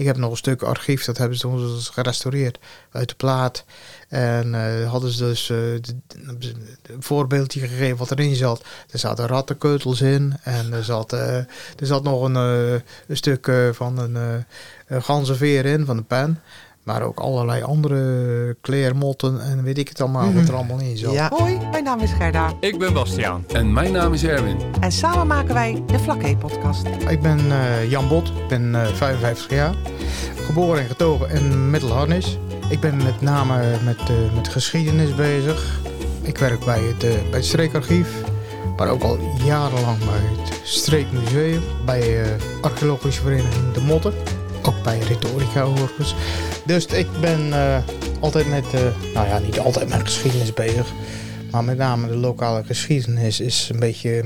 Ik heb nog een stuk archief, dat hebben ze toen gerestaureerd uit de plaat. En hadden ze dus een voorbeeldje gegeven wat erin zat. Er zaten rattenkeutels in en er zat nog een stuk van een ganzenveer in, van de pen. Maar ook allerlei andere kleermotten en weet ik het allemaal, wat er allemaal in zat. Ja. Hoi, mijn naam is Gerda. Ik ben Bastiaan. En mijn naam is Erwin. En samen maken wij de FlakkeePodcast. Ik ben Jan Both, ik ben 55 jaar. Geboren en getogen in Middelharnis. Ik ben met name met geschiedenis bezig. Ik werk bij het Streekarchief. Maar ook al jarenlang bij het Streekmuseum. Bij archeologische vereniging De Motten. Ook bij Rhetorica overigens. Dus ik ben altijd met, niet altijd met geschiedenis bezig. Maar met name de lokale geschiedenis is een beetje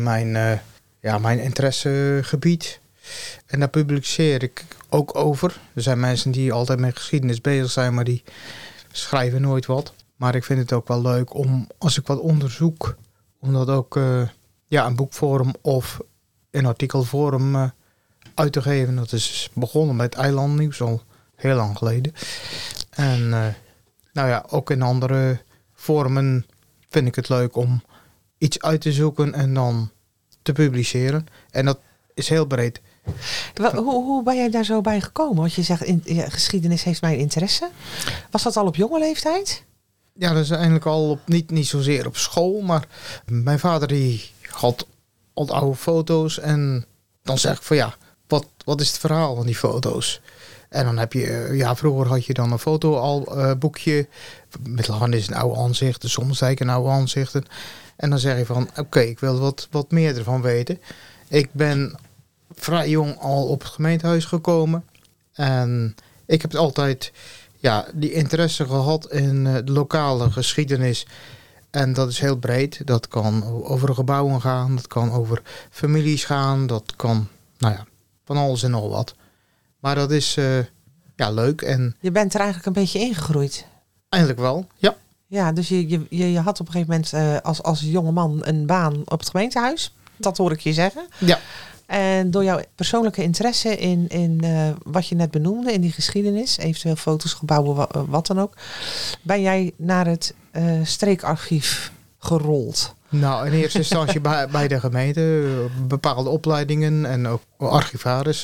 mijn interessegebied. En daar publiceer ik ook over. Er zijn mensen die altijd met geschiedenis bezig zijn, maar die schrijven nooit wat. Maar ik vind het ook wel leuk om, als ik wat onderzoek, om dat ook een boekvorm of een artikelvorm uit te geven. Dat is begonnen met Eilandnieuws al heel lang geleden. En ook in andere vormen vind ik het leuk om iets uit te zoeken en dan te publiceren. En dat is heel breed. Hoe ben jij daar zo bij gekomen? Want je zegt, geschiedenis heeft mijn interesse. Was dat al op jonge leeftijd? Ja, dat is eigenlijk al niet zozeer op school. Maar mijn vader die had al oude foto's. En dan zeg ik van wat is het verhaal van die foto's? En dan heb je, vroeger had je dan een fotoboekje. Middelharnis is een oude aanzichten, Sommelsdijk een oude aanzichten. En dan zeg je van, oké, ik wil wat meer ervan weten. Ik ben vrij jong al op het gemeentehuis gekomen. En ik heb altijd die interesse gehad in de lokale geschiedenis. En dat is heel breed. Dat kan over gebouwen gaan, dat kan over families gaan, dat kan, van alles en al wat. Maar dat is leuk. En je bent er eigenlijk een beetje ingegroeid. Eigenlijk wel, ja. Ja, dus je had op een gegeven moment als jongeman een baan op het gemeentehuis. Dat hoor ik je zeggen. Ja. En door jouw persoonlijke interesse in wat je net benoemde, in die geschiedenis, eventueel foto's, gebouwen, wat dan ook, ben jij naar het streekarchief gerold. Nou, in eerste instantie bij de gemeente. Bepaalde opleidingen en ook archivaris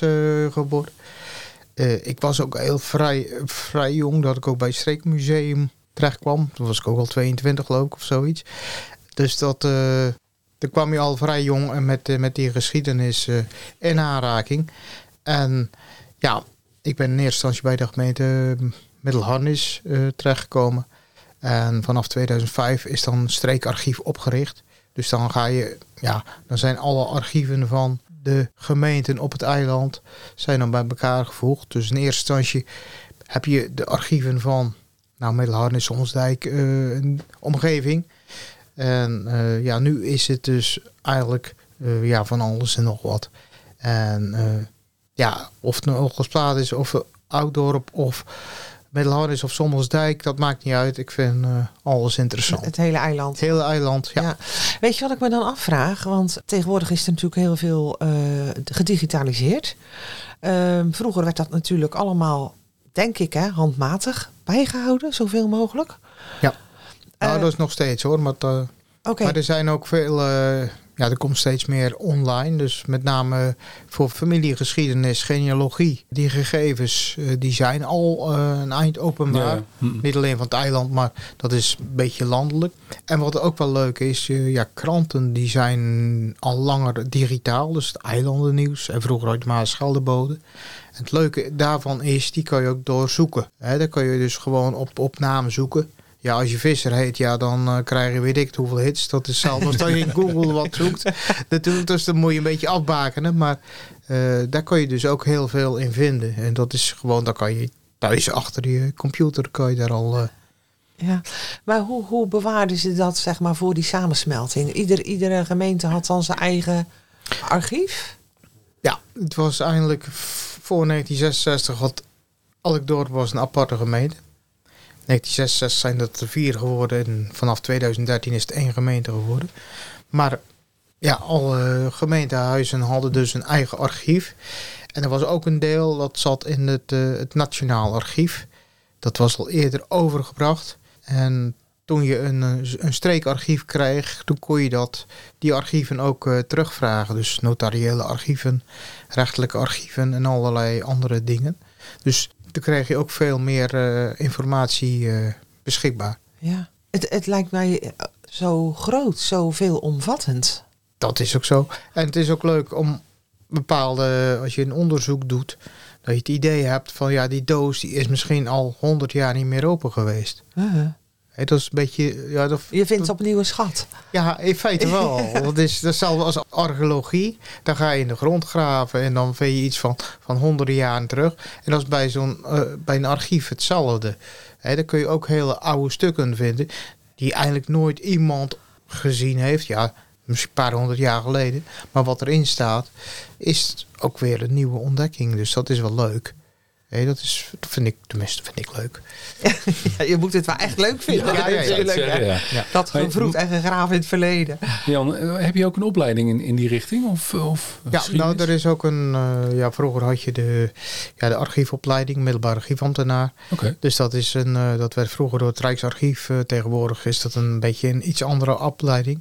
geworden. Ik was ook heel vrij jong dat ik ook bij het Streekmuseum terecht kwam. Toen was ik ook al 22 geloof ik of zoiets. Dus dat, toen kwam je al vrij jong met die geschiedenis in aanraking. En ik ben in eerste instantie bij de gemeente Middelharnis terechtgekomen. En vanaf 2005 is dan een streekarchief opgericht. Dus dan ga je, dan zijn alle archieven van de gemeenten op het eiland zijn dan bij elkaar gevoegd. Dus in eerste instantie heb je de archieven van Middelharnis, Sommelsdijk, een omgeving. En nu is het dus eigenlijk van alles en nog wat. En of het een Oogstplaat is of Ouddorp of Middelharnis of Sommelsdijk, dat maakt niet uit. Ik vind alles interessant. Het hele eiland. Het hele eiland, ja. Weet je wat ik me dan afvraag? Want tegenwoordig is er natuurlijk heel veel gedigitaliseerd. Vroeger werd dat natuurlijk allemaal, denk ik, handmatig bijgehouden. Zoveel mogelijk. Ja, dat is nog steeds hoor. Maar, maar er zijn ook veel... er komt steeds meer online. Dus met name voor familiegeschiedenis, genealogie. Die gegevens die zijn al een eind openbaar. Ja. Niet alleen van het eiland, maar dat is een beetje landelijk. En wat ook wel leuk is, kranten die zijn al langer digitaal. Dus het Eilandnieuws en vroeger uit Maas Schelde boden. En het leuke daarvan is, die kan je ook doorzoeken. Daar kan je dus gewoon op naam zoeken. Ja, als je Visser heet, dan krijg je weet ik hoeveel hits. Dat is zelfs als je in Google wat zoekt. Natuurlijk, dus dan moet je een beetje afbakenen. Maar daar kan je dus ook heel veel in vinden. En dat is gewoon, dan kan je thuis achter je computer, kan je daar al... Ja, maar hoe bewaarden ze dat, zeg maar, voor die samensmelting? Iedere gemeente had dan zijn eigen archief? Ja, het was eigenlijk voor 1966 had Ouddorp was een aparte gemeente. 1966 zijn dat er 4 geworden en vanaf 2013 is het 1 gemeente geworden. Maar alle gemeentehuizen hadden dus een eigen archief. En er was ook een deel dat zat in het Nationaal Archief. Dat was al eerder overgebracht. En toen je een streekarchief kreeg, toen kon je die archieven ook terugvragen. Dus notariële archieven, rechtelijke archieven en allerlei andere dingen. Dus toen kreeg je ook veel meer informatie beschikbaar. Ja, het lijkt mij zo groot, zo veelomvattend. Dat is ook zo. En het is ook leuk om bepaalde, als je een onderzoek doet, dat je het idee hebt van ja, die doos die is misschien al 100 jaar niet meer open geweest. Uh-huh. Hey, dat is een beetje, ja, je vindt opnieuw een schat. Ja, in feite wel. Dat is hetzelfde als archeologie. Dan ga je in de grond graven en dan vind je iets van 100 jaren terug. En dat is bij een archief hetzelfde. Hey, dan kun je ook hele oude stukken vinden die eigenlijk nooit iemand gezien heeft. Ja, misschien een paar 100 jaar geleden. Maar wat erin staat, is ook weer een nieuwe ontdekking. Dus dat is wel leuk. Hey, dat vind ik leuk. Ja, je moet het wel echt leuk vinden. Ja. Dat gevroed en gegraven in het verleden. Jan, heb je ook een opleiding in die richting? Of ja, nou, er is ook een... vroeger had je de archiefopleiding, middelbare archiefambtenaar. Okay. Dus dat is dat werd vroeger door het Rijksarchief. Tegenwoordig is dat een beetje een iets andere opleiding.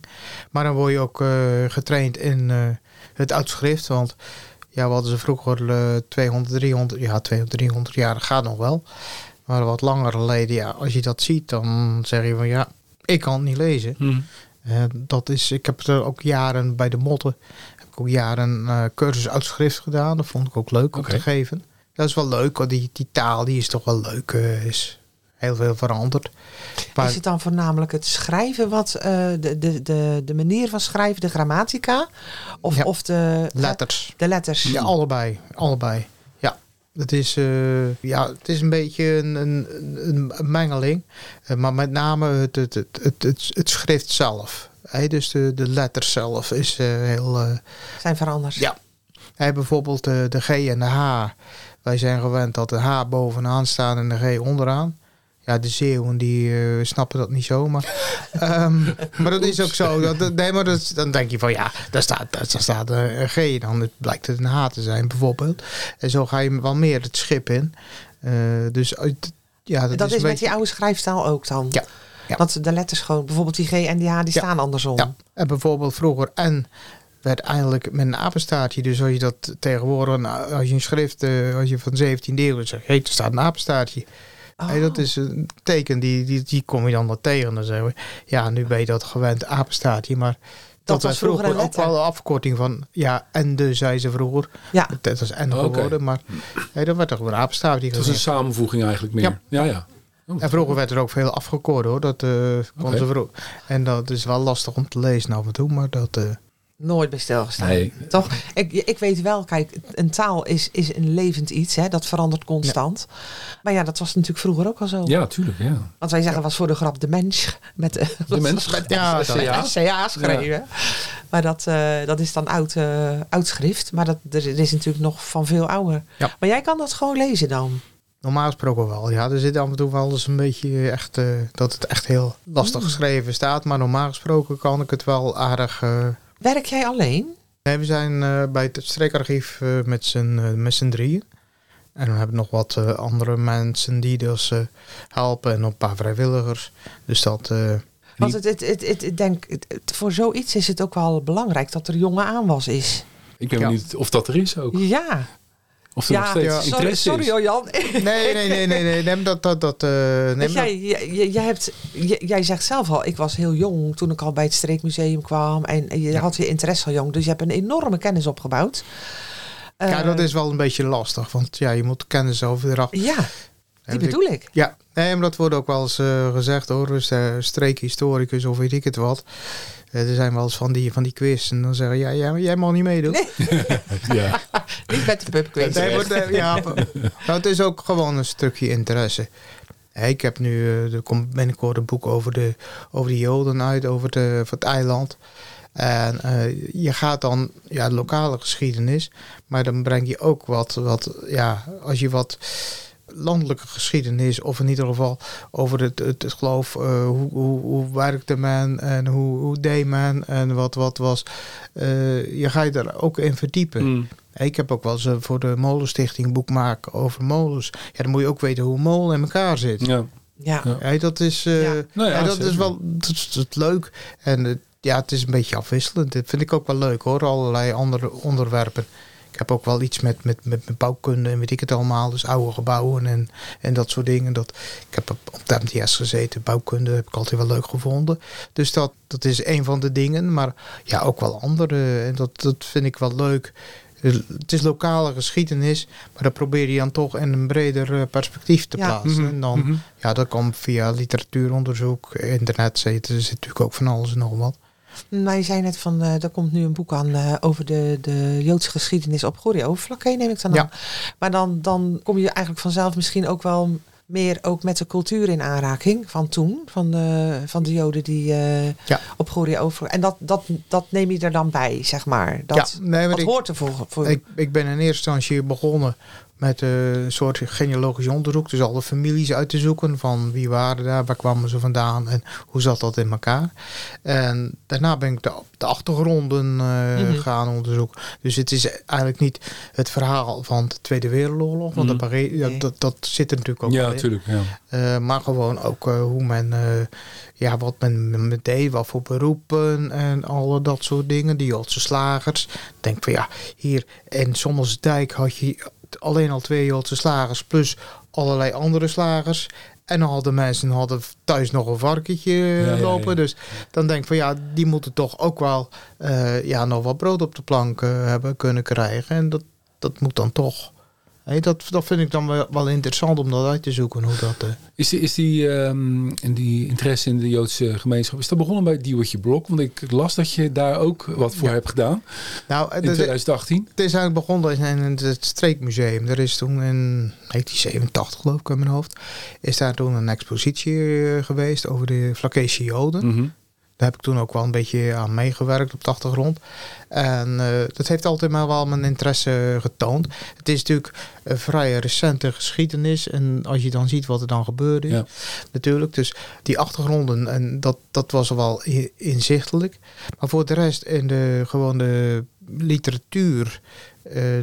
Maar dan word je ook getraind in het oudschrift. Want... ja, we hadden ze vroeger 200, 300 jaar, gaat nog wel. Maar wat langer geleden, ja, als je dat ziet, dan zeg je van ja, ik kan het niet lezen. Hmm. Ik heb er ook jaren bij De Motten, cursus oudschrift gedaan. Dat vond ik ook leuk om te geven. Dat is wel leuk, want die taal die is toch wel leuk. Is heel veel veranderd. Maar is het dan voornamelijk het schrijven wat de manier van schrijven, de grammatica? Of de letters. De letters. Ja, allebei. Ja, het is een beetje een mengeling. Maar met name het schrift zelf. Hey, dus de letters zelf is heel... zijn veranderd. Ja. Hey, bijvoorbeeld de G en de H. Wij zijn gewend dat de H bovenaan staat en de G onderaan. Ja, de Zeeuwen die snappen dat niet zo. Maar dat is ook zo. Dan denk je van ja, daar staat een G. Dan blijkt het een H te zijn bijvoorbeeld. En zo ga je wel meer het schip in. Dat is met die oude schrijfstaal ook dan? Ja. Ja. Want de letters gewoon, bijvoorbeeld die G en die H, die staan andersom. Ja. En bijvoorbeeld vroeger N werd eindelijk met een apenstaartje. Dus als je dat tegenwoordig, als je een schrift, als je van 17e eeuw zegt, hey, er staat een apenstaartje. Oh. Hey, dat is een teken, die kom je dan wel tegen. Dan zeggen we, ja, nu ben je dat gewend apenstaartje. Maar dat was vroeger ook wel een afkorting van... ja, en de, zei ze vroeger. Ja. Dat was en geworden, maar hey, dat werd toch gewoon apenstaartje. Dat is een samenvoeging eigenlijk meer. Ja. Oh. En vroeger werd er ook veel afgekort, hoor. Dat kon ze vroeger. En dat is wel lastig om te lezen af en toe, maar dat... nooit bij stilgestaan. Nee. Toch? Ik weet wel, kijk, een taal is een levend iets. Hè? Dat verandert constant. Ja. Maar ja, dat was natuurlijk vroeger ook al zo. Ja, tuurlijk. Ja. Want wij zeggen, was voor de grap de mens. Met de mens? Met SCA schreven. Maar dat is dan oud schrift. Maar er is natuurlijk nog van veel ouder. Ja. Maar jij kan dat gewoon lezen dan? Normaal gesproken wel. Ja, er zit af en toe wel eens een beetje echt... dat het echt heel lastig geschreven staat. Maar normaal gesproken kan ik het wel aardig... Werk jij alleen? Nee, we zijn bij het streekarchief met z'n drieën. En dan hebben we nog wat andere mensen die dus helpen. En een paar vrijwilligers. Dus dat... Want ik denk, voor zoiets is het ook wel belangrijk dat er jonge aanwas is. Ik ben benieuwd of dat er is ook. Ja. Of er nog steeds interesse is. Sorry hoor, Jan. Nee. Neem dat. Jij zegt zelf al, ik was heel jong toen ik al bij het Streekmuseum kwam. En je had je interesse al jong. Dus je hebt een enorme kennis opgebouwd. Ja, dat is wel een beetje lastig. Want ja, je moet kennis overdragen. Ja, die bedoel ik. Ja, nee, maar dat wordt ook wel eens gezegd hoor. Dus streekhistoricus of weet ik het wat. Er zijn wel eens van die quiz. En dan zeggen jij mag niet meedoen. Nee. Ja. Niet met de pubquiz. Nou, het is ook gewoon een stukje interesse. Ik heb nu, er komt binnenkort een boek over de Joden uit, over het eiland. En je gaat dan, de lokale geschiedenis. Maar dan breng je ook als je wat... landelijke geschiedenis, of in ieder geval over het geloof, hoe werkte men en hoe deed men en wat was. Je gaat je daar ook in verdiepen. Mm. Ik heb ook wel eens voor de Molenstichting boek maken over molens. Ja, dan moet je ook weten hoe een molen in elkaar zit. Ja. Ja. Ja, dat is, ja. Nou ja, dat is wel dat leuk. En ja, het is een beetje afwisselend. Dat vind ik ook wel leuk hoor, allerlei andere onderwerpen. Ik heb ook wel iets met bouwkunde en weet ik het allemaal. Dus oude gebouwen en dat soort dingen. Ik heb op de MTS gezeten. Bouwkunde heb ik altijd wel leuk gevonden. Dus dat is een van de dingen. Maar ja, ook wel andere. En dat vind ik wel leuk. Het is lokale geschiedenis. Maar dat probeer je dan toch in een breder perspectief te plaatsen. Mm-hmm. En dan, ja, dat komt via literatuuronderzoek. Internet zitten. Er zit natuurlijk ook van alles en nog wat. Nou, je zei net van, er komt nu een boek aan over de Joodse geschiedenis op Goeree-Overflakkee, neem ik dan aan. Maar dan kom je eigenlijk vanzelf misschien ook wel meer ook met de cultuur in aanraking van toen, van de Joden die op Goeree-Overflakkee. En dat neem je er dan bij, zeg maar. Dat hoort er voor. Ik ben in eerste instantie begonnen met een soort genealogisch onderzoek. Dus alle families uit te zoeken. Van wie waren daar, waar kwamen ze vandaan en hoe zat dat in elkaar. En daarna ben ik de achtergronden gaan onderzoeken. Dus het is eigenlijk niet het verhaal van de Tweede Wereldoorlog. Want dat zit er natuurlijk ook in. Tuurlijk, ja, natuurlijk. Maar gewoon ook hoe men... wat men deed, wat voor beroepen en alle dat soort dingen. Die Joodse slagers. Ik denk van hier in Sommelsdijk had je... alleen al 2 Joodse slagers plus allerlei andere slagers. En dan hadden mensen thuis nog een varkentje lopen. Ja. Dus dan denk ik van die moeten toch ook wel nog wat brood op de plank hebben kunnen krijgen. En dat moet dan toch. Dat vind ik dan wel interessant om dat uit te zoeken. Hoe dat, Is die interesse in de Joodse gemeenschap... is dat begonnen bij Diewertje Blok? Want ik las dat je daar ook wat voor hebt gedaan. Nou, in 2018. Het is eigenlijk begonnen in het Streekmuseum. Er is toen in 1987, geloof ik in mijn hoofd... is daar toen een expositie geweest over de Vlakkeese Joden... Mm-hmm. Daar heb ik toen ook wel een beetje aan meegewerkt op de achtergrond. En dat heeft altijd maar wel mijn interesse getoond. Het is natuurlijk een vrij recente geschiedenis. En als je dan ziet wat er dan gebeurde is. Ja. Natuurlijk, dus die achtergronden. En dat was wel inzichtelijk. Maar voor de rest in de literatuur.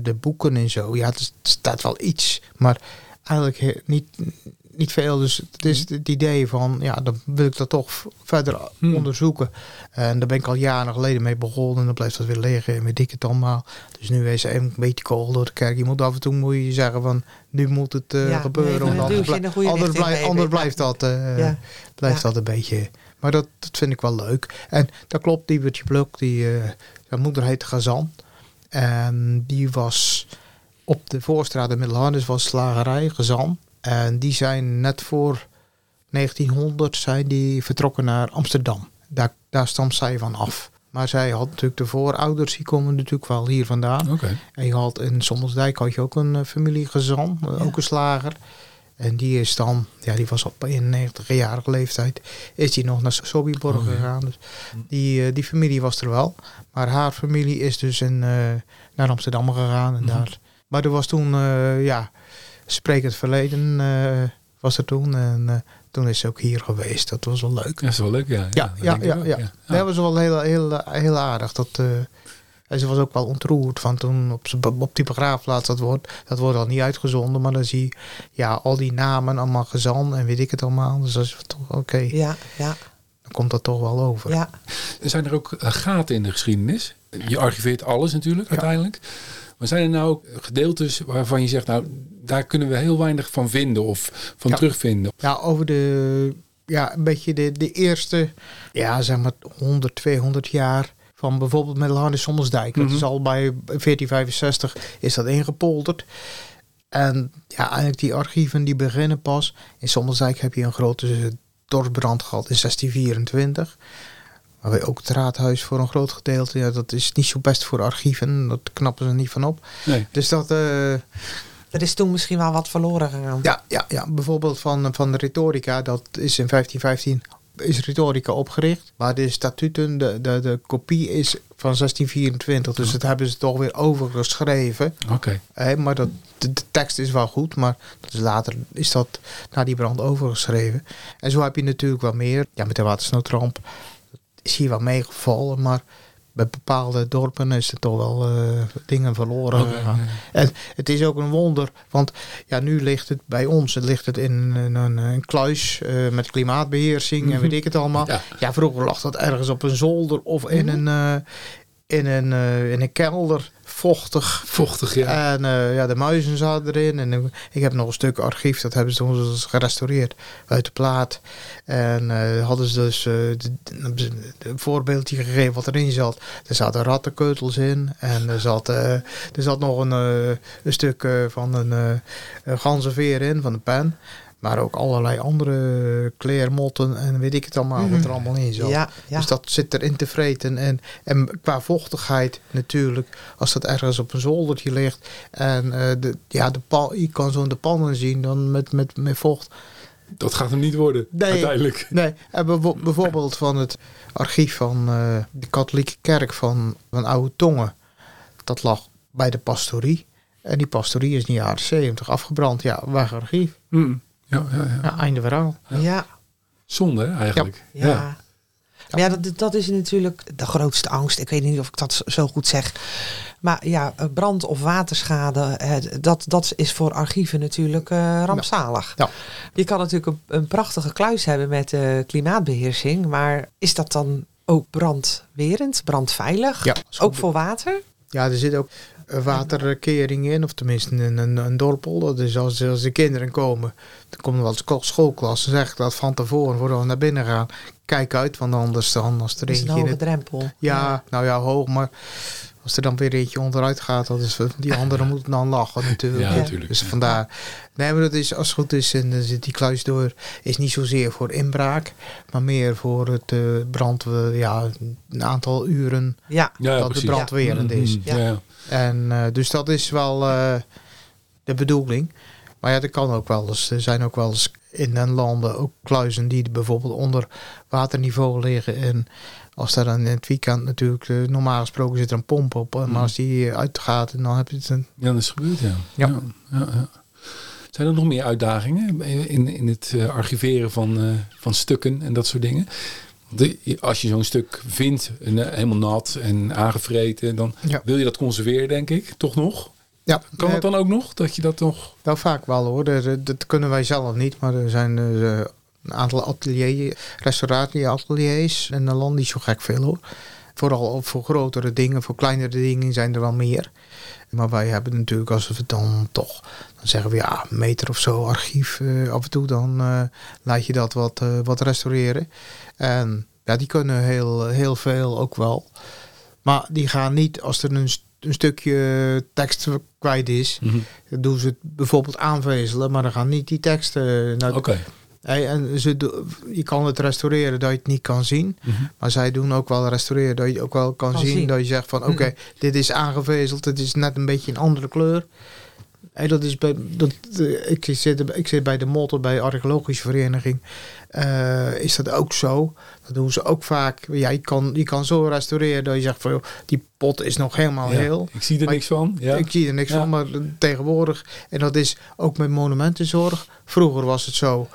De boeken en zo. Ja, er staat wel iets. Maar eigenlijk niet veel, dus het is het idee van, dan wil ik dat toch verder onderzoeken. En daar ben ik al jaren geleden mee begonnen en dan blijft dat weer liggen en weer dik het allemaal. Dus nu is een beetje kool door de kerk. Je moet af en toe zeggen van, nu moet het gebeuren. Anders blijft dat een beetje. Maar dat vind ik wel leuk. En dat klopt, Diewertje Blok, zijn moeder heet Gezan. En die was op de voorstraat in Middelharnis, was slagerij, Gezan. En die zijn net voor 1900 zijn die vertrokken naar Amsterdam. Daar stamt zij van af. Maar zij had natuurlijk de voorouders, die komen natuurlijk wel hier vandaan. Okay. En je had in Sommelsdijk had je ook een familie Gezan, ook een slager. En die is dan, die was op 91-jarige leeftijd, is die nog naar Sobibor gegaan. Dus die familie was er wel. Maar haar familie is dus naar Amsterdam gegaan. En daar. Maar er was toen, sprekend verleden was er toen. En toen is ze ook hier geweest. Dat was wel leuk. Dat is wel leuk, ja. Ja. Dat was wel heel, heel, heel aardig. En ze was ook wel ontroerd. Van toen op die begraafplaats, dat wordt al niet uitgezonden. Maar dan zie je al die namen, allemaal Gezan en weet ik het allemaal. Dus dat is toch oké. Ja. Dan komt dat toch wel over. Ja. Zijn er ook gaten in de geschiedenis? Je archiveert alles natuurlijk uiteindelijk. Maar zijn er nou ook gedeeltes waarvan je zegt... nou, daar kunnen we heel weinig van vinden of van terugvinden? Ja, over een beetje de eerste... 100, 200 jaar van bijvoorbeeld Middelharnis-Sommelsdijk. Dat is al bij 1465 is dat ingepolderd. En eigenlijk die archieven die beginnen pas... In Sommelsdijk heb je een grote dorpsbrand gehad in 1624... Maar ook het raadhuis voor een groot gedeelte. Ja, dat is niet zo best voor archieven. Dat knappen ze niet van op. Nee. Dus dat... Er is toen misschien wel wat verloren gegaan. Ja. Bijvoorbeeld van de Rhetorica. Dat is in 1515 is Rhetorica opgericht. Maar de statuten, de kopie is van 1624. Dus dat hebben ze toch weer overgeschreven. Oké. Hey, maar de tekst is wel goed. Maar dat is later is dat na die brand overgeschreven. En zo heb je natuurlijk wel meer. Ja, met de watersnoodramp... is hier wel meegevallen, maar bij bepaalde dorpen is er toch wel dingen verloren gegaan. Ja. En het is ook een wonder, want ja, nu ligt het bij ons, het ligt het in een kluis met klimaatbeheersing en weet ik het allemaal. Ja. Ja, vroeger lag dat ergens op een zolder of in een kelder, vochtig. Vochtig, ja. En de muizen zaten erin. En ik heb nog een stuk archief, dat hebben ze toen gerestaureerd uit de plaat. En hadden ze dus een voorbeeldje gegeven wat erin zat. Er zaten rattenkeutels in. En er zat nog een stuk van een ganzenveer in, van de pen. Maar ook allerlei andere kleermotten en weet ik het allemaal, wat er allemaal in zat. Ja, ja. Dus dat zit erin te vreten. En qua vochtigheid natuurlijk, als dat ergens op een zoldertje ligt. En je kan zo de pannen zien dan met vocht. Dat gaat hem niet worden, uiteindelijk. Nee, en bijvoorbeeld van het archief van de katholieke kerk van Oud-Tongen. Dat lag bij de pastorie. En die pastorie is in de jaren 70 afgebrand. Ja, waar archief. Mm. Ja. Einde verhaal. Ja. Zonde eigenlijk. Ja. Ja. Maar ja, dat is natuurlijk de grootste angst. Ik weet niet of ik dat zo goed zeg. Maar ja, brand- of waterschade, dat is voor archieven natuurlijk rampzalig. Ja. Ja. Je kan natuurlijk een prachtige kluis hebben met klimaatbeheersing. Maar is dat dan ook brandwerend, brandveilig? Ja, ook voor water? Ja, er zit ook waterkering in, of tenminste een dorpel. Dat is als de kinderen komen, dan komt er wel schoolklas en zegt dat van tevoren, voordat we naar binnen gaan, kijk uit, want anders er eentje in. Is een hoge drempel. Ja, nou ja, hoog, maar als er dan weer eentje onderuit gaat, dat is, die anderen moeten dan lachen natuurlijk. Ja, natuurlijk. Dus vandaar. Nee, maar dat is, als het goed is, en dan zit die kluis door, is niet zozeer voor inbraak, maar meer voor het brandweer, een aantal uren dat het brandwerend is. Ja. Ja. En dus dat is wel de bedoeling. Maar ja, dat kan ook wel eens. Er zijn ook wel eens in een landen ook kluizen die bijvoorbeeld onder waterniveau liggen. En als daar dan in het weekend natuurlijk, normaal gesproken zit er een pomp op. Maar als die uitgaat, dan heb je het. Ja, dat is gebeurd, ja. Ja. Ja, ja, ja. Zijn er nog meer uitdagingen in het archiveren van stukken en dat soort dingen? Als je zo'n stuk vindt, helemaal nat en aangevreten, dan wil je dat conserveren, denk ik, toch nog? Ja. Kan het dan ook nog, dat je dat nog... Nou, vaak wel hoor, dat kunnen wij zelf niet, maar er zijn een aantal restauratieateliers en dan land niet zo gek veel hoor. Vooral voor grotere dingen, voor kleinere dingen zijn er wel meer. Maar wij hebben natuurlijk, als we het dan toch... Dan zeggen we, een meter of zo archief. Af en toe dan laat je dat wat restaureren. En ja, die kunnen heel, heel veel ook wel. Maar die gaan niet, als er een stukje tekst kwijt is... Dan doen ze het bijvoorbeeld aanvezelen, maar dan gaan niet die teksten... Oké. En je kan het restaureren dat je het niet kan zien. Maar zij doen ook wel restaureren dat je het ook wel kan zien. Dat je zegt van oké, dit is aangevezeld. Het is net een beetje een andere kleur. En dat is ik zit bij De Motten, bij de archeologische vereniging. Is dat ook zo? Dat doen ze ook vaak. Ja, je kan zo restaureren dat je zegt van... Joh, die pot is nog helemaal heel. Ik zie er niks van. Ja. Ik zie er niks van, maar tegenwoordig... En dat is ook met monumentenzorg. Vroeger was het zo,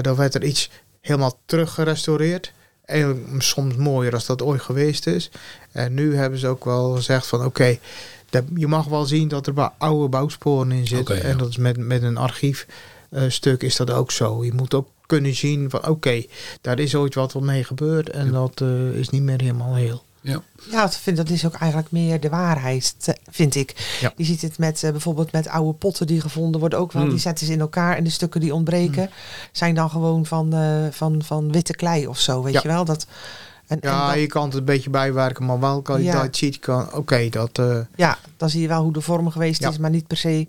dan werd er iets helemaal teruggerestaureerd. En soms mooier als dat ooit geweest is. En nu hebben ze ook wel gezegd van... Oké, je mag wel zien dat er oude bouwsporen in zitten. En dat is met een archiefstuk is dat ook zo. Je moet ook kunnen zien van oké, daar is ooit wat mee gebeurd. En dat is niet meer helemaal heel. Ja, dat is ook eigenlijk meer de waarheid, vind ik. Ja. Je ziet het met bijvoorbeeld met oude potten die gevonden worden ook wel. Die zetten ze in elkaar en de stukken die ontbreken zijn dan gewoon van witte klei of zo. Weet je wel, dat... En je kan het een beetje bijwerken, maar wel kan je dat ziet. Ja, dan zie je wel hoe de vorm geweest is, maar niet per se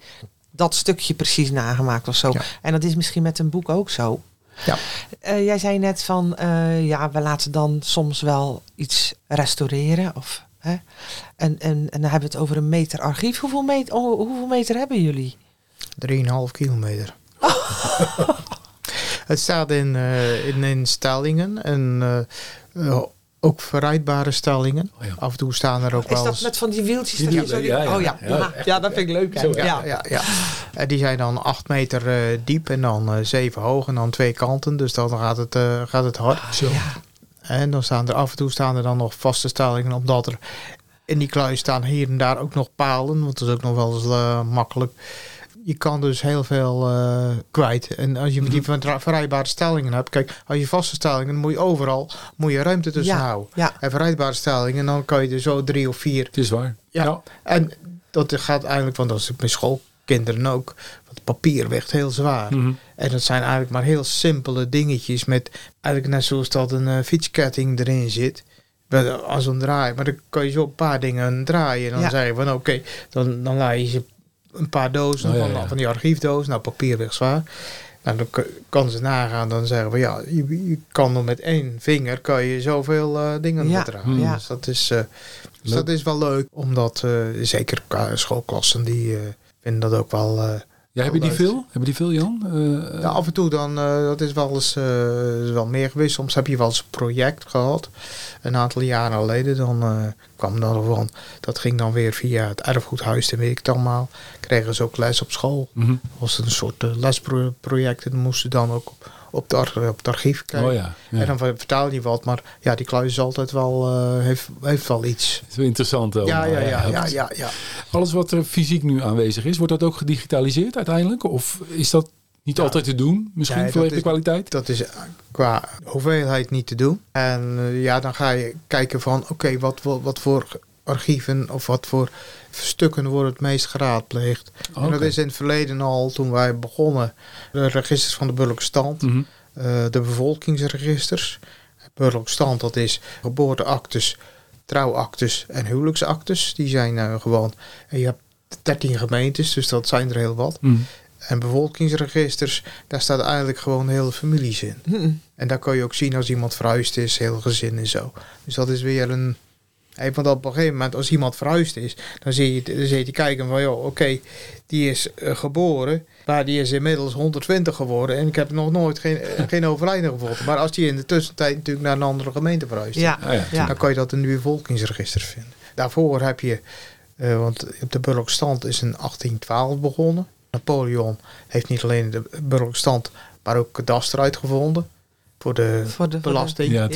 dat stukje precies nagemaakt of zo. Ja. En dat is misschien met een boek ook zo. Ja. Jij zei net van, we laten dan soms wel iets restaureren. Of, hè? En dan hebben we het over een meter archief. Hoeveel meter hebben jullie? 3,5 kilometer. Oh. Het staat in stellingen en... ook verrijdbare stellingen. Oh ja. Af en toe staan er ook wel. Is dat met van die wieltjes? Dat vind ik leuk. Ja. En die zijn dan 8 meter diep en dan 7 hoog en dan 2 kanten. Dus dan gaat het hard. Zo. Ja. En dan staan er af en toe dan nog vaste stellingen op dat er in die kluis staan hier en daar ook nog palen. Want dat is ook nog wel eens makkelijk. Je kan dus heel veel kwijt. En als je die verrijdbare stellingen hebt... Kijk, als je vaste stellingen... dan moet je overal ruimte tussen houden. Ja. En verrijdbare stellingen... dan kan je er zo 3 of 4... Het is waar. Ja. Ja. En dat gaat eigenlijk... want dat is mijn schoolkinderen ook... want papier weegt heel zwaar. Mm-hmm. En dat zijn eigenlijk maar heel simpele dingetjes... met eigenlijk net zoals dat een fietsketting erin zit... als een draai. Maar dan kan je zo een paar dingen draaien. En dan zeg je van oké... dan laat je ze... een paar dozen van die archiefdozen. Nou, papier weegt zwaar. Nou, dan kan ze nagaan. Dan zeggen we, ja, je kan nog met 1 vinger... kan je zoveel dingen dragen. Ja. Dus dat is wel leuk. Omdat zeker schoolklassen... die vinden dat ook wel... Hebben die veel, Jan? Ja, af en toe dan, dat is wel eens wel meer geweest. Soms heb je wel eens een project gehad. Een aantal jaren geleden dan kwam dat ervan. Dat ging dan weer via het erfgoedhuis en weet ik het allemaal. Kregen ze ook les op school. Mm-hmm. Dat was een soort lesproject. En dan moesten dan ook op het archief kijken. Oh ja, ja. En dan vertaal je wat. Maar ja, die kluis is altijd wel, heeft wel iets. Het is wel interessant. Ja. Alles wat er fysiek nu aanwezig is, wordt dat ook gedigitaliseerd uiteindelijk? Of is dat niet altijd te doen? Misschien vanwege de kwaliteit? Dat is qua hoeveelheid niet te doen. En dan ga je kijken van oké, wat voor archieven of wat voor stukken worden het meest geraadpleegd. Okay. En dat is in het verleden al, toen wij begonnen, de registers van de burgerlijke stand, mm-hmm. De bevolkingsregisters. Burgerlijke stand, dat is geboorteactes, trouwactes en huwelijksactes. Die zijn gewoon, en je hebt 13 gemeentes, dus dat zijn er heel wat. Mm-hmm. En bevolkingsregisters, daar staat eigenlijk gewoon hele families in. Mm-hmm. En daar kan je ook zien als iemand verhuisd is, heel gezin en zo. Dus dat is weer een... Want op een gegeven moment, als iemand verhuisd is, dan zie je te kijken van, joh, oké, die is geboren, maar die is inmiddels 120 geworden en ik heb nog nooit geen overlijden gevonden. Maar als die in de tussentijd natuurlijk naar een andere gemeente verhuisd is, dan kan je dat in de bevolkingsregister vinden. Daarvoor heb je, want op de burgerlijke stand is in 1812 begonnen. Napoleon heeft niet alleen de burgerlijke stand, maar ook kadaster uitgevonden. Voor de belasting. Ja.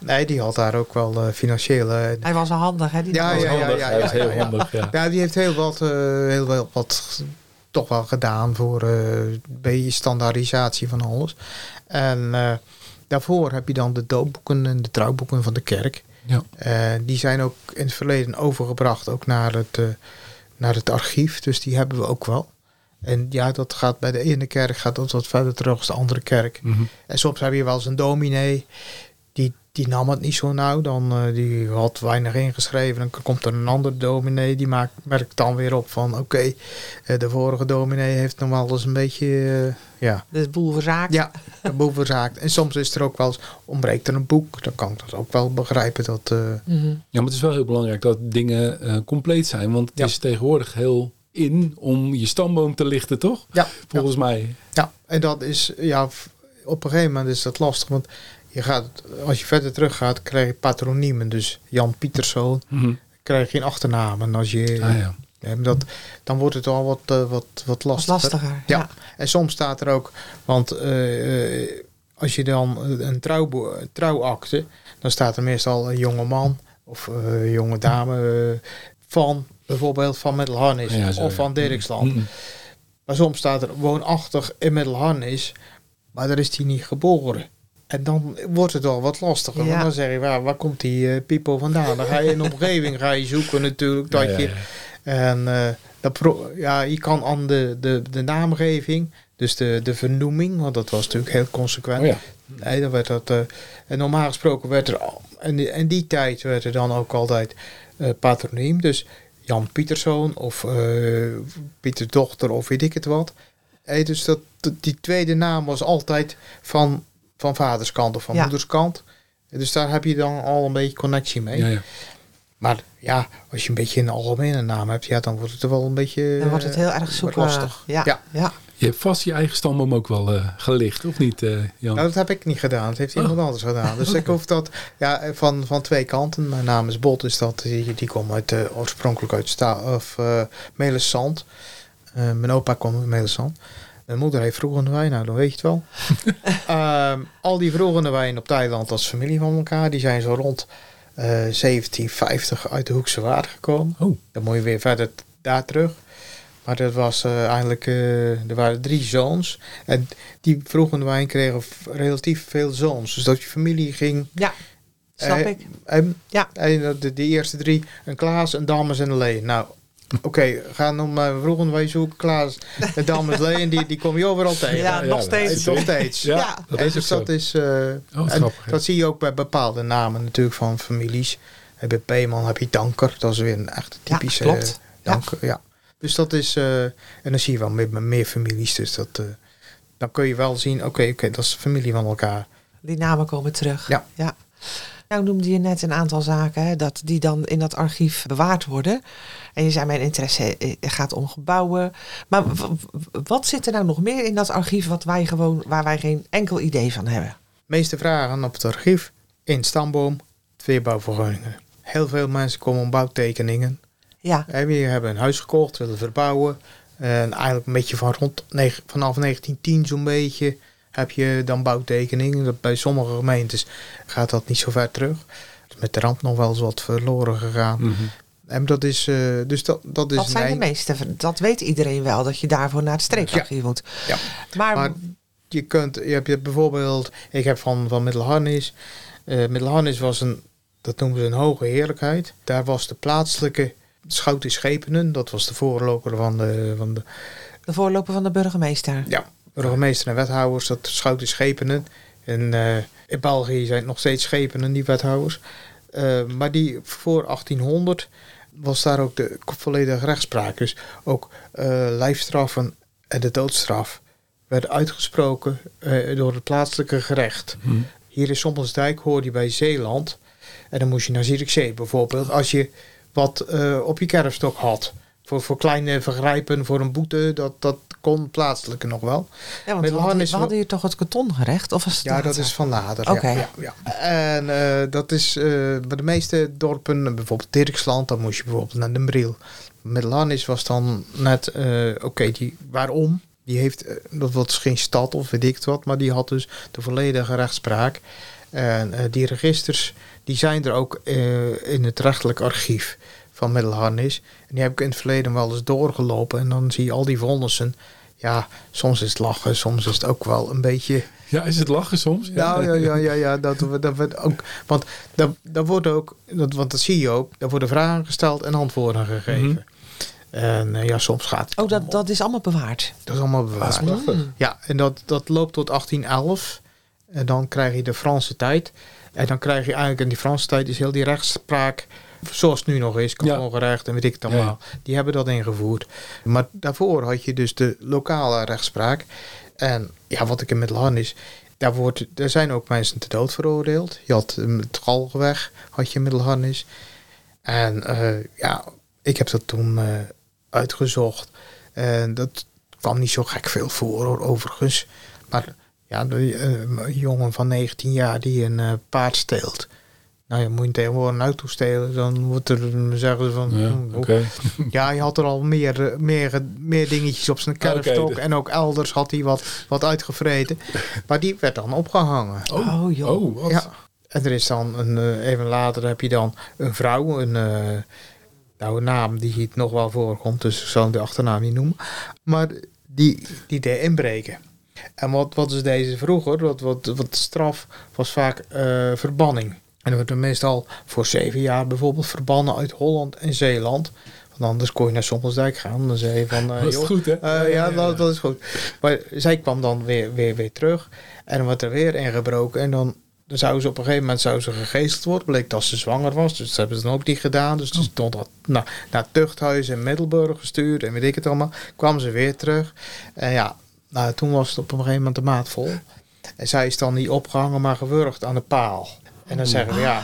Nee, die had daar ook wel financiële... Hij was al handig, hè? Hij was heel handig, ja. Ja, die heeft heel wat toch wel gedaan voor een beetje standaardisatie van alles. En daarvoor heb je dan de doopboeken en de trouwboeken van de kerk. Ja. Die zijn ook in het verleden overgebracht ook naar het archief. Dus die hebben we ook wel. En ja, dat gaat bij de ene kerk gaat dat wat verder terug als de andere kerk. Mm-hmm. En soms heb je wel eens een dominee, die nam het niet zo nauw. Dan die had weinig ingeschreven. Dan komt er een andere dominee, die merkt dan weer op van oké, de vorige dominee heeft nog wel eens een beetje... de boel verzaakt. Ja, de boel verzaakt. En soms is er ook wel eens, ontbreekt er een boek. Dan kan ik dat ook wel begrijpen. Dat, Ja, maar het is wel heel belangrijk dat dingen compleet zijn. Want het is tegenwoordig heel... in om je stamboom te lichten, toch? Ja. Volgens mij. Ja, en dat is, op een gegeven moment is dat lastig, want als je verder terug gaat, krijg je patroniemen. Dus Jan Pieterszoon, krijg je een achternaam. En als je... dan wordt het al wat lastiger. Ja. En soms staat er ook, want als je dan een trouwakte, dan staat er meestal een jonge man of een jonge dame van... bijvoorbeeld van Middelharnis of van Dirksland. Mm-hmm. Maar soms staat er woonachtig in Middelharnis, maar daar is hij niet geboren. En dan wordt het al wat lastiger. Ja. Want dan zeg je, waar komt die Pipo vandaan? Dan ga je in de omgeving zoeken natuurlijk. Je kan aan de naamgeving, dus de vernoeming, want dat was natuurlijk heel consequent. Oh, ja. Nee, dan werd dat... en normaal gesproken werd er... In die tijd werd er dan ook altijd patroniem. Dus... Jan Pieterszoon of Pieter Dochter of weet ik het wat. Hey, dus die tweede naam was altijd van vaderskant of van moederskant. Dus daar heb je dan al een beetje connectie mee. Ja. Maar als je een beetje een algemene naam hebt, dan wordt het er wel een beetje... Dan wordt het heel erg zoeken. Lastig. Je hebt vast je eigen stamboom ook wel gelicht, of niet, Jan? Nou, dat heb ik niet gedaan. Dat heeft iemand anders gedaan. Dus ik hoef dat van 2 kanten. Mijn naam is Both, is dat. Die komt oorspronkelijk uit Melissant. Mijn opa kwam uit Melissant. Mijn moeder heeft vroegende wijn, nou dat weet je het wel. Al die vroegende wijn op Thailand, dat is familie van elkaar. Die zijn zo rond 1750 uit de Hoekse Waard gekomen. Oh. Dan moet je weer verder daar terug. Maar dat was eigenlijk, er waren 3 zoons. En die vroegende wijn kregen relatief veel zoons. Dus dat je familie ging... Ja. Snap ik. Ja. En de eerste 3, een Klaas, een Dames en een Leen. Nou, oké, gaan om vroeger wij zoeken. Klaas, de Dames en Leen, die kom je overal tegen. Ja, nog steeds. Nog steeds. Ja, dat is zo. Dat zie je ook bij bepaalde namen natuurlijk van families. Bij Peeman heb je Danker. Dat is weer een echt typische Danker. Ja. Dus dat is... en dan zie je wel meer families. Dus dat, dan kun je wel zien, oké, dat is de familie van elkaar. Die namen komen terug. Ja. Nou noemde je net een aantal zaken, hè, dat die dan in dat archief bewaard worden. En je zei, mijn interesse gaat om gebouwen. Maar wat zit er nou nog meer in dat archief waar wij geen enkel idee van hebben? De meeste vragen op het archief in stamboom, 2 bouwvergunningen. Heel veel mensen komen om bouwtekeningen. Ja. En we hebben een huis gekocht, willen verbouwen. En eigenlijk een beetje vanaf 1910 zo'n beetje... heb je dan bouwtekeningen. Bij sommige gemeentes gaat dat niet zo ver terug. Dat is met de ramp nog wel eens wat verloren gegaan. Mm-hmm. En dat is... dat is zijn de meeste. Dat weet iedereen wel. Dat je daarvoor naar het streekarchief moet. Ja. Maar je hebt bijvoorbeeld... Ik heb van Middelharnis. Middelharnis was dat noemen ze een hoge heerlijkheid. Daar was de plaatselijke schout in Schepenen. Dat was de voorloper van de... De voorloper van de burgemeester. Ja. Burgemeester en wethouders, dat schout in Schepenen. En in België zijn het nog steeds Schepenen, die wethouders. Maar die voor 1800 was daar ook de volledige rechtspraak. Dus ook lijfstraffen en de doodstraf werden uitgesproken door het plaatselijke gerecht. Mm-hmm. Hier in Sommelsdijk hoorde je bij Zeeland. En dan moest je naar Dirksland bijvoorbeeld. Als je wat op je kerfstok had. Voor kleine vergrijpen, voor een boete, dat kon plaatselijke nog wel. Ja, want we hadden hier toch het kantongerecht? Of was het dat is van later. Okay. Ja. En dat is bij de meeste dorpen, bijvoorbeeld Dirksland, dan moest je bijvoorbeeld naar Den Briel. Middelharnis was dan net, waarom? Die heeft, dat was geen stad of weet ik het wat, maar die had dus de volledige rechtspraak. En die registers, die zijn er ook in het rechtelijk archief van Middelharnis. En die heb ik in het verleden wel eens doorgelopen. En dan zie je al die vonnissen. Ja, soms is het lachen. Soms is het ook wel een beetje... Ja, is het lachen soms? Nou, ja. Dat ook, want daar wordt ook... Want dat zie je ook. Daar worden vragen gesteld en antwoorden gegeven. Mm-hmm. En soms gaat het... dat is allemaal bewaard? Dat is allemaal bewaard. Dat is lachen. Ja, en dat loopt tot 1811. En dan krijg je de Franse tijd. En dan krijg je eigenlijk in die Franse tijd... is heel die rechtspraak... Zoals het nu nog is, kantongerecht en weet ik het allemaal. Ja. Die hebben dat ingevoerd. Maar daarvoor had je dus de lokale rechtspraak. En wat ik in Middelharnis... Daar zijn ook mensen te dood veroordeeld. Je had het Galgenweg, had je in Middelharnis. En ik heb dat toen uitgezocht. En dat kwam niet zo gek veel voor, hoor, overigens. Maar een jongen van 19 jaar die een paard steelt... Nou, je moet tegenwoordig een auto stelen. Dan wordt er zeggen ze van... je had er al meer dingetjes op zijn kerfstok. Okay. En ook elders had hij wat uitgevreten. Maar die werd dan opgehangen. Oh joh. Oh, ja. En er is dan, even later heb je dan een vrouw. Een naam die hier nog wel voorkomt. Dus ik zal de achternaam niet noemen. Maar die deed inbreken. En wat is deze vroeger? Wat straf was vaak verbanning. En dan werden meestal voor 7 jaar bijvoorbeeld verbannen uit Holland en Zeeland. Want anders kon je naar Sommelsdijk gaan. Dan zei je van... dat is goed, hè? Dat is goed. Maar zij kwam dan weer terug. En dan werd er weer ingebroken. En dan zouden ze op een gegeven moment gegezeld worden. Bleek dat ze zwanger was. Dus dat hebben ze dan ook niet gedaan. Dus toen stond dat naar Tuchthuis in Middelburg gestuurd. En weet ik het allemaal. Kwam ze weer terug. En toen was het op een gegeven moment de maat vol. En zij is dan niet opgehangen, maar gewurgd aan de paal. En dan zeggen we,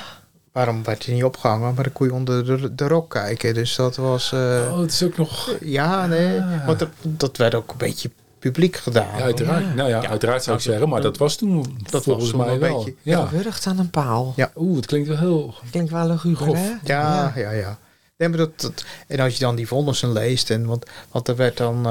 waarom werd je niet opgehangen? Maar dan kon je onder de rok kijken. Dus dat was... het is ook nog... Ja, nee. Want dat werd ook een beetje publiek gedaan. Ja, uiteraard. Ja. Uiteraard zou ik zeggen. Maar dat was toen volgens mij wel. Een beetje. Ja. Gewurgd aan een paal. Ja. Oeh, het klinkt wel heel... Klinkt wel luguber, grof. Hè? Ja. En als je dan die vonnissen leest... Want er werd dan...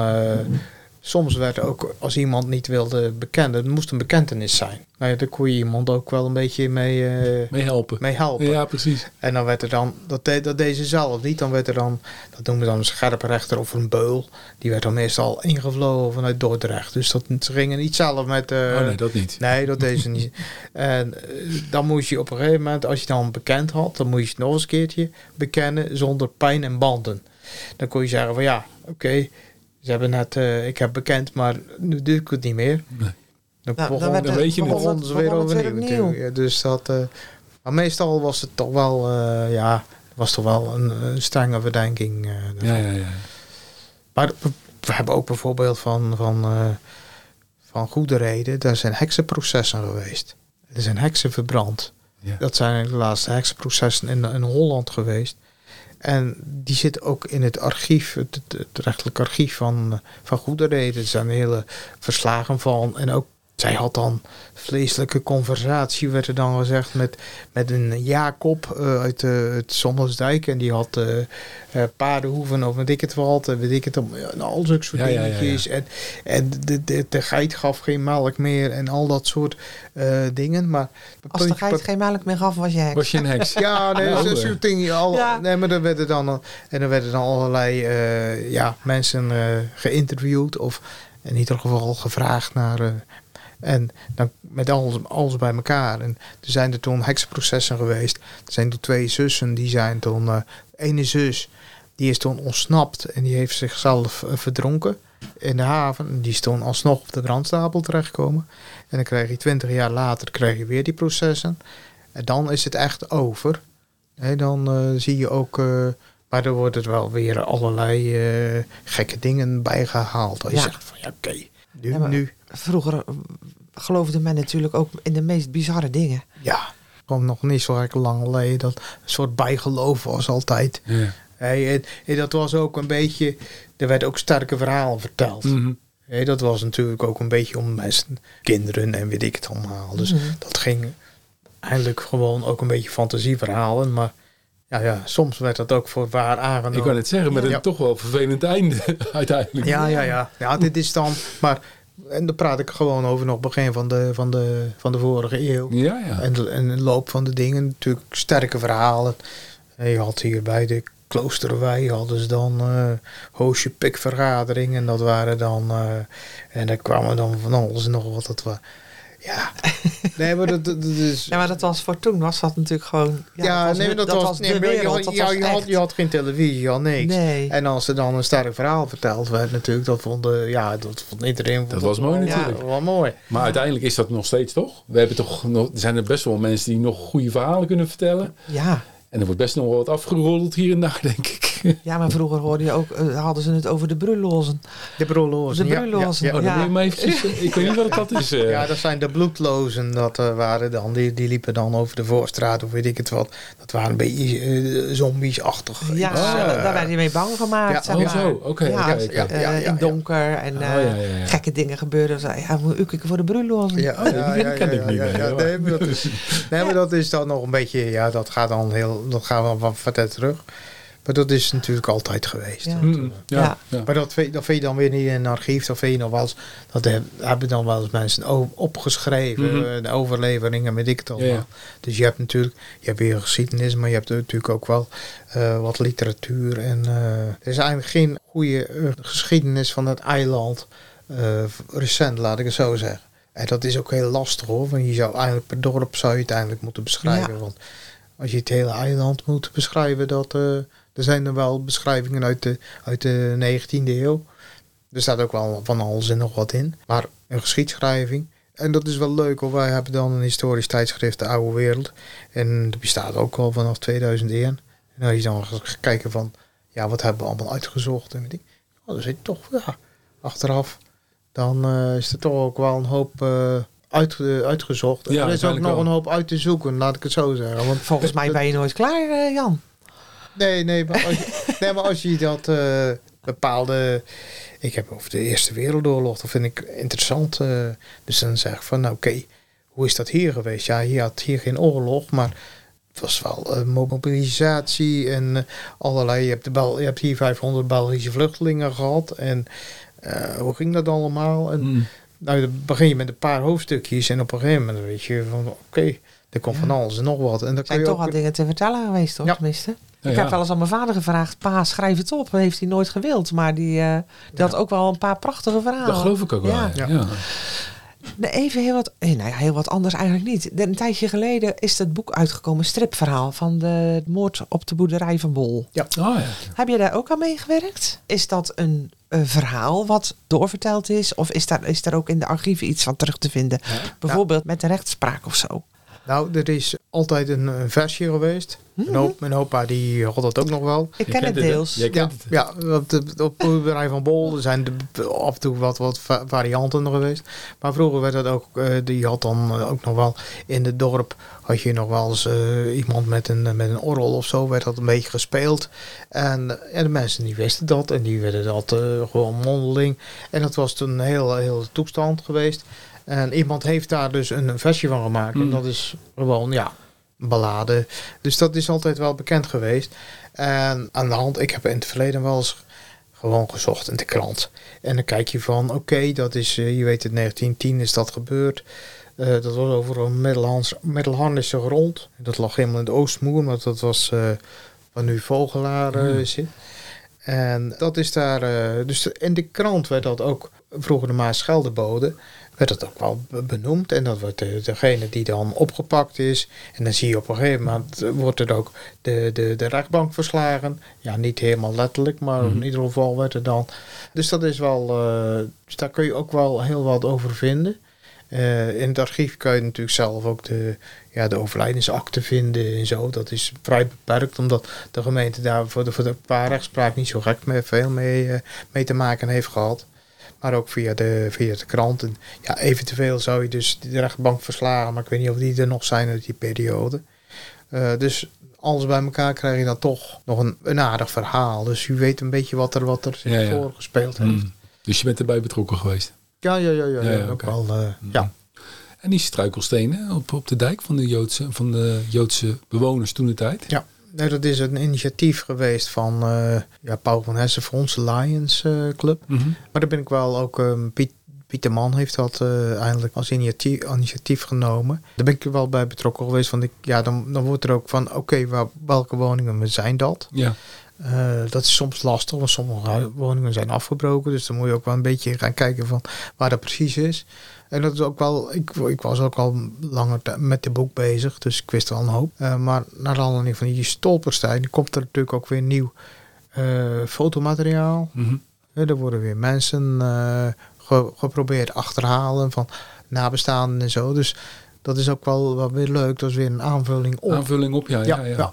Soms werd ook, als iemand niet wilde bekennen, het moest een bekentenis zijn. Nou ja, daar kon je iemand ook wel een beetje mee helpen. Ja, precies. En dan werd er dan, dat deed ze zelf niet, dan werd er dan, dat noemen we dan een scherprechter of een beul. Die werd dan meestal ingevlogen vanuit Dordrecht. Dus dat, ze gingen niet zelf met... oh nee, dat niet. Nee, dat deed ze niet. En dan moest je op een gegeven moment, als je dan bekend had, dan moest je het nog eens een keertje bekennen zonder pijn en banden. Dan kon je zeggen van ja, oké. Ze hebben net, ik heb bekend, maar nu doe ik het niet meer. Nee. Dan begonnen ze weer overnieuw. Ja, dus dat, maar meestal was het toch wel, een strenge verdenking. Ja. Maar we hebben ook bijvoorbeeld van goede reden, daar zijn heksenprocessen geweest. Er zijn heksen verbrand. Ja. Dat zijn de laatste heksenprocessen in Holland geweest. En die zit ook in het archief, het rechtelijk archief van Goeree. Er zijn hele verslagen van. En ook, zij had dan vleeselijke conversatie, werd er dan gezegd, met een Jacob uit het Sommelsdijk. En die had paardenhoeven of weet ik het wat. Weet ik het om, al zulke soort dingetjes. Ja. En de geit gaf geen melk meer en al dat soort dingen. Maar als de geit geen melk meer gaf, was je heks. Was je een heks? Ja, nee, dat soort dingen. Nee, maar dan werden allerlei mensen geïnterviewd of in ieder geval gevraagd naar... en dan met alles bij elkaar. En er zijn er toen heksenprocessen geweest. Er zijn toen twee zussen. Die zijn toen... ene zus, die is toen ontsnapt. En die heeft zichzelf verdronken in de haven. Die is toen alsnog op de brandstapel terechtgekomen. En dan krijg je 20 jaar later weer die processen. En dan is het echt over. He, dan zie je ook... maar er worden wel weer allerlei gekke dingen bijgehaald. Als je zegt van ja, oké. Nu. Vroeger geloofde men natuurlijk ook in de meest bizarre dingen. Ja, kwam nog niet zo erg lang geleden. Dat een soort bijgeloof was altijd. Ja. Hey, dat was ook een beetje... Er werd ook sterke verhalen verteld. Mm-hmm. Hey, dat was natuurlijk ook een beetje om mensen, kinderen en weet ik het allemaal. Dus dat ging eigenlijk gewoon ook een beetje fantasieverhalen. Maar ja, soms werd dat ook voor waar aangenomen. Ik wou net zeggen, maar toch wel een vervelend einde uiteindelijk. Ja, dit is dan... Maar, en daar praat ik gewoon over nog begin van de vorige eeuw. Ja. En de loop van de dingen. Natuurlijk sterke verhalen. En je had hier bij de Kloosterwei hadden ze dan hoosje pikvergadering. En dat waren dan... en daar kwamen dan van alles nog wat dat was. Ja. Nee, maar dat is... Ja, maar dat was voor toen. Was dat natuurlijk gewoon... Je had geen televisie, je had niks. Nee. En als er dan een sterk verhaal verteld werd natuurlijk, dat vond iedereen... Dat was mooi natuurlijk. Ja, wel mooi. Maar uiteindelijk is dat nog steeds toch? We hebben toch nog... Er zijn er best wel mensen die nog goede verhalen kunnen vertellen. Ja. En er wordt best nog wel wat afgeroddeld hier en daar, denk ik. Ja, maar vroeger hoorde je ook, hadden ze het over de brullozen. De brullozen, ja. Oh, dan maar eventjes, ik weet niet wat dat is. Ja, dat zijn de bloedlozen. Dat waren dan, die liepen dan over de voorstraat of weet ik het wat. Dat waren een beetje zombies-achtig. Ja, daar werden je mee bang gemaakt. Ja. Oh, zo. Oké. In donker en gekke dingen gebeurden. Ik voor de brullozen. Ja, dat ken ik niet. Nee, maar dat is dan nog een beetje... Ja, dat gaat dan heel... Dat gaan we wat verder terug. Maar dat is natuurlijk altijd geweest. Ja. Ja. Maar dat vind je dan weer niet in een archief. Dat vind je nog wel eens. Dat hebben dan wel eens mensen opgeschreven. Mm-hmm. De overleveringen, weet ik het allemaal. Ja. Dus je hebt natuurlijk... Je hebt weer geschiedenis, maar je hebt natuurlijk ook wel wat literatuur. En er is eigenlijk geen goede geschiedenis van het eiland. Recent, laat ik het zo zeggen. En dat is ook heel lastig hoor. Want je zou eigenlijk per dorp zou je het eigenlijk moeten beschrijven. Ja. Want als je het hele eiland moet beschrijven, er zijn er wel beschrijvingen uit de 19e eeuw. Er staat ook wel van alles en nog wat in. Maar een geschiedschrijving. En dat is wel leuk hoor. Wij hebben dan een historisch tijdschrift, De Oude Wereld. En dat bestaat ook al vanaf 2001. En als je dan gaat kijken van, wat hebben we allemaal uitgezocht? En dan zit je toch, achteraf. Dan is er toch ook wel een hoop... uitgezocht. Ja, er is ook nog een hoop uit te zoeken, laat ik het zo zeggen. Want volgens mij ben je nooit klaar, Jan. Nee, maar als je dat bepaalde... Ik heb over de Eerste Wereldoorlog, dat vind ik interessant. Dus dan zeg ik van, hoe is dat hier geweest? Ja, je had hier geen oorlog, maar het was wel mobilisatie en allerlei... Je hebt hier 500 Belgische vluchtelingen gehad en... Hoe ging dat allemaal? En nou, dan begin je met een paar hoofdstukjes en op een gegeven moment weet je van oké, er komt van alles en nog wat. En dan zijn kun je toch wat dingen te vertellen geweest, toch? Ja. Tenminste. Ik heb wel eens aan mijn vader gevraagd, pa, schrijf het op. Dat heeft hij nooit gewild, maar die had ook wel een paar prachtige verhalen. Dat geloof ik ook wel. Ja. Even heel wat anders eigenlijk niet. Een tijdje geleden is het boek uitgekomen, stripverhaal van de moord op de boerderij van Bol. Ja. Oh, ja. Heb je daar ook aan meegewerkt? Is dat een verhaal wat doorverteld is? Of is daar ook in de archieven iets van terug te vinden? Ja. Bijvoorbeeld met de rechtspraak of zo? Nou, er is altijd een versje geweest. Mijn opa die had dat ook nog wel. Ik ken het deels. Ja, op het bedrijf van Bol zijn af en toe wat varianten nog geweest. Maar vroeger werd dat ook, die had dan ook nog wel in het dorp, had je nog wel eens iemand met een orgel of zo, werd dat een beetje gespeeld. En de mensen die wisten dat en die werden dat gewoon mondeling. En dat was toen een heel toestand geweest. En iemand heeft daar dus een versje van gemaakt. En dat is gewoon, een ballade. Dus dat is altijd wel bekend geweest. En aan de hand, ik heb in het verleden wel eens gewoon gezocht in de krant. En dan kijk je van, oké, dat is, je weet het, 1910 is dat gebeurd. Dat was over een Middelharnisse grond. Dat lag helemaal in de Oostmoer, maar dat was waar nu Vogelaar zit. En dat is daar, dus in de krant werd dat ook, vroeger de Maas Schelde boden, werd dat ook wel benoemd. En dat wordt degene die dan opgepakt is. En dan zie je op een gegeven moment wordt het ook de rechtbank verslagen. Ja, niet helemaal letterlijk, maar in ieder geval werd het dan. Dus dat is wel, dus daar kun je ook wel heel wat over vinden. In het archief kun je natuurlijk zelf ook de overlijdensakte vinden en zo. Dat is vrij beperkt, omdat de gemeente daar voor de paar rechtspraak niet zo gek mee te maken heeft gehad. Maar ook via de krant. En ja, eventueel zou je dus de rechtbank verslagen. Maar ik weet niet of die er nog zijn uit die periode. Dus alles bij elkaar krijg je dan toch nog een aardig verhaal. Dus je weet een beetje wat er zich voorgespeeld heeft. Dus je bent erbij betrokken geweest? Ja. Ook wel, ja. En die struikelstenen op de dijk van de Joodse bewoners toentertijd? Ja. Nee, dat is een initiatief geweest van Paul van Hesse voor onze Lions Club. Maar daar ben ik wel ook... Piet de Man heeft dat eindelijk als initiatief genomen. Daar ben ik er wel bij betrokken geweest. Want dan wordt er ook van... Oké, welke woningen zijn dat? Ja. Dat is soms lastig, want sommige woningen zijn afgebroken. Dus dan moet je ook wel een beetje gaan kijken van waar dat precies is. En dat is ook wel... Ik was ook al langer met de boek bezig, dus ik wist wel een hoop. Maar naar aanleiding van die Stolpersteinen komt er natuurlijk ook weer nieuw fotomateriaal. Er worden weer mensen geprobeerd achterhalen van nabestaanden en zo. Dus dat is ook wel weer leuk. Dat is weer een aanvulling op. Ja.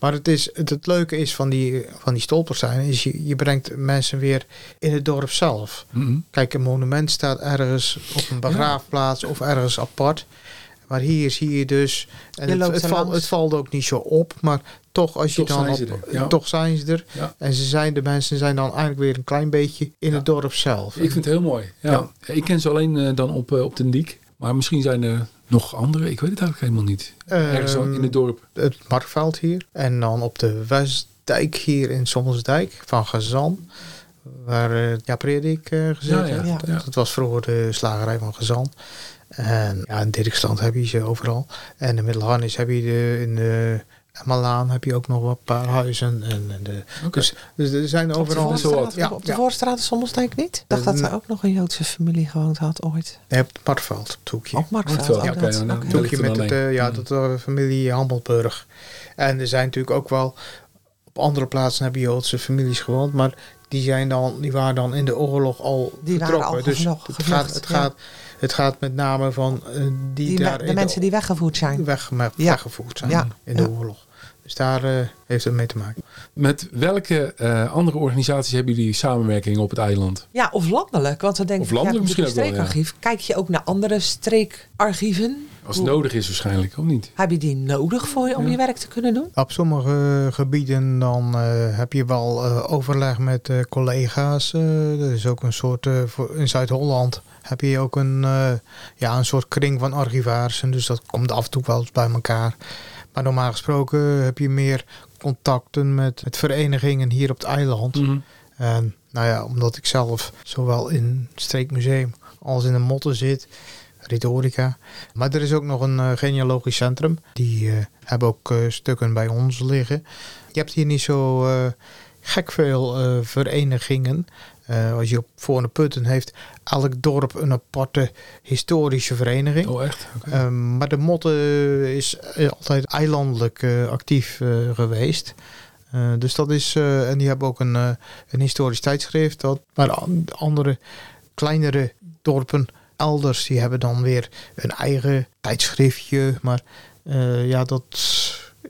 Maar het leuke is van die Stolpersteinen is je brengt mensen weer in het dorp zelf. Kijk, een monument staat ergens op een begraafplaats of ergens apart. Maar hier zie je dus... En het valt ook niet zo op, maar toch als je dan... Toch zijn ze er. Ja. En de mensen zijn dan eigenlijk weer een klein beetje in het dorp zelf. Ik vind het heel mooi. Ja. Ik ken ze alleen dan op Den Diek. Maar misschien zijn er nog andere, ik weet het eigenlijk helemaal niet. Ergens in het dorp. Het Markveld hier. En dan op de Westdijk hier in Sommelsdijk van Gezan. Waar Predik gezet heeft. Ja. Dat was vroeger de slagerij van Gezan. En in Dirksland heb je ze overal. En in Middelharnis heb je in de Emmalaan heb je ook nog een paar huizen. Dus er zijn overal... Op de Voorstraat is Sommelsdijk niet? Ik dacht dat er ook nog een Joodse familie gewoond had ooit. Nee, op het Markveld, op Toekje. Op Markveld, het Toekje met de familie Hammelburg. En er zijn natuurlijk ook wel... Op andere plaatsen hebben Joodse families gewoond, maar... Die waren dan in de oorlog al getrokken. Dus het gaat met name van de mensen die weggevoerd zijn. In de oorlog. Dus daar heeft het mee te maken. Met welke andere organisaties hebben jullie samenwerking op het eiland? Ja, of landelijk. Want we denken misschien ook wel. Streekarchief. Kijk je ook naar andere streekarchieven? Als het nodig is waarschijnlijk, of niet? Heb je die nodig voor je om je werk te kunnen doen? Op sommige gebieden dan heb je wel overleg met collega's. Er is ook een soort, in Zuid-Holland heb je ook een soort kring van archivarissen. Dus dat komt af en toe wel eens bij elkaar. Maar normaal gesproken heb je meer contacten met verenigingen hier op het eiland. En Nou ja, omdat ik zelf zowel in het Streekmuseum als in de Motten zit, Rhetorica. Maar er is ook nog een genealogisch centrum. Die hebben ook stukken bij ons liggen. Je hebt hier niet zo gek veel verenigingen. Als je op Voorne Putten heeft elk dorp een aparte historische vereniging. Oh echt? Okay. Maar de Motten is altijd eilandelijk actief geweest. Dus dat is, en die hebben ook een historisch tijdschrift. Maar andere kleinere dorpen elders, die hebben dan weer een eigen tijdschriftje. Maar ja, dat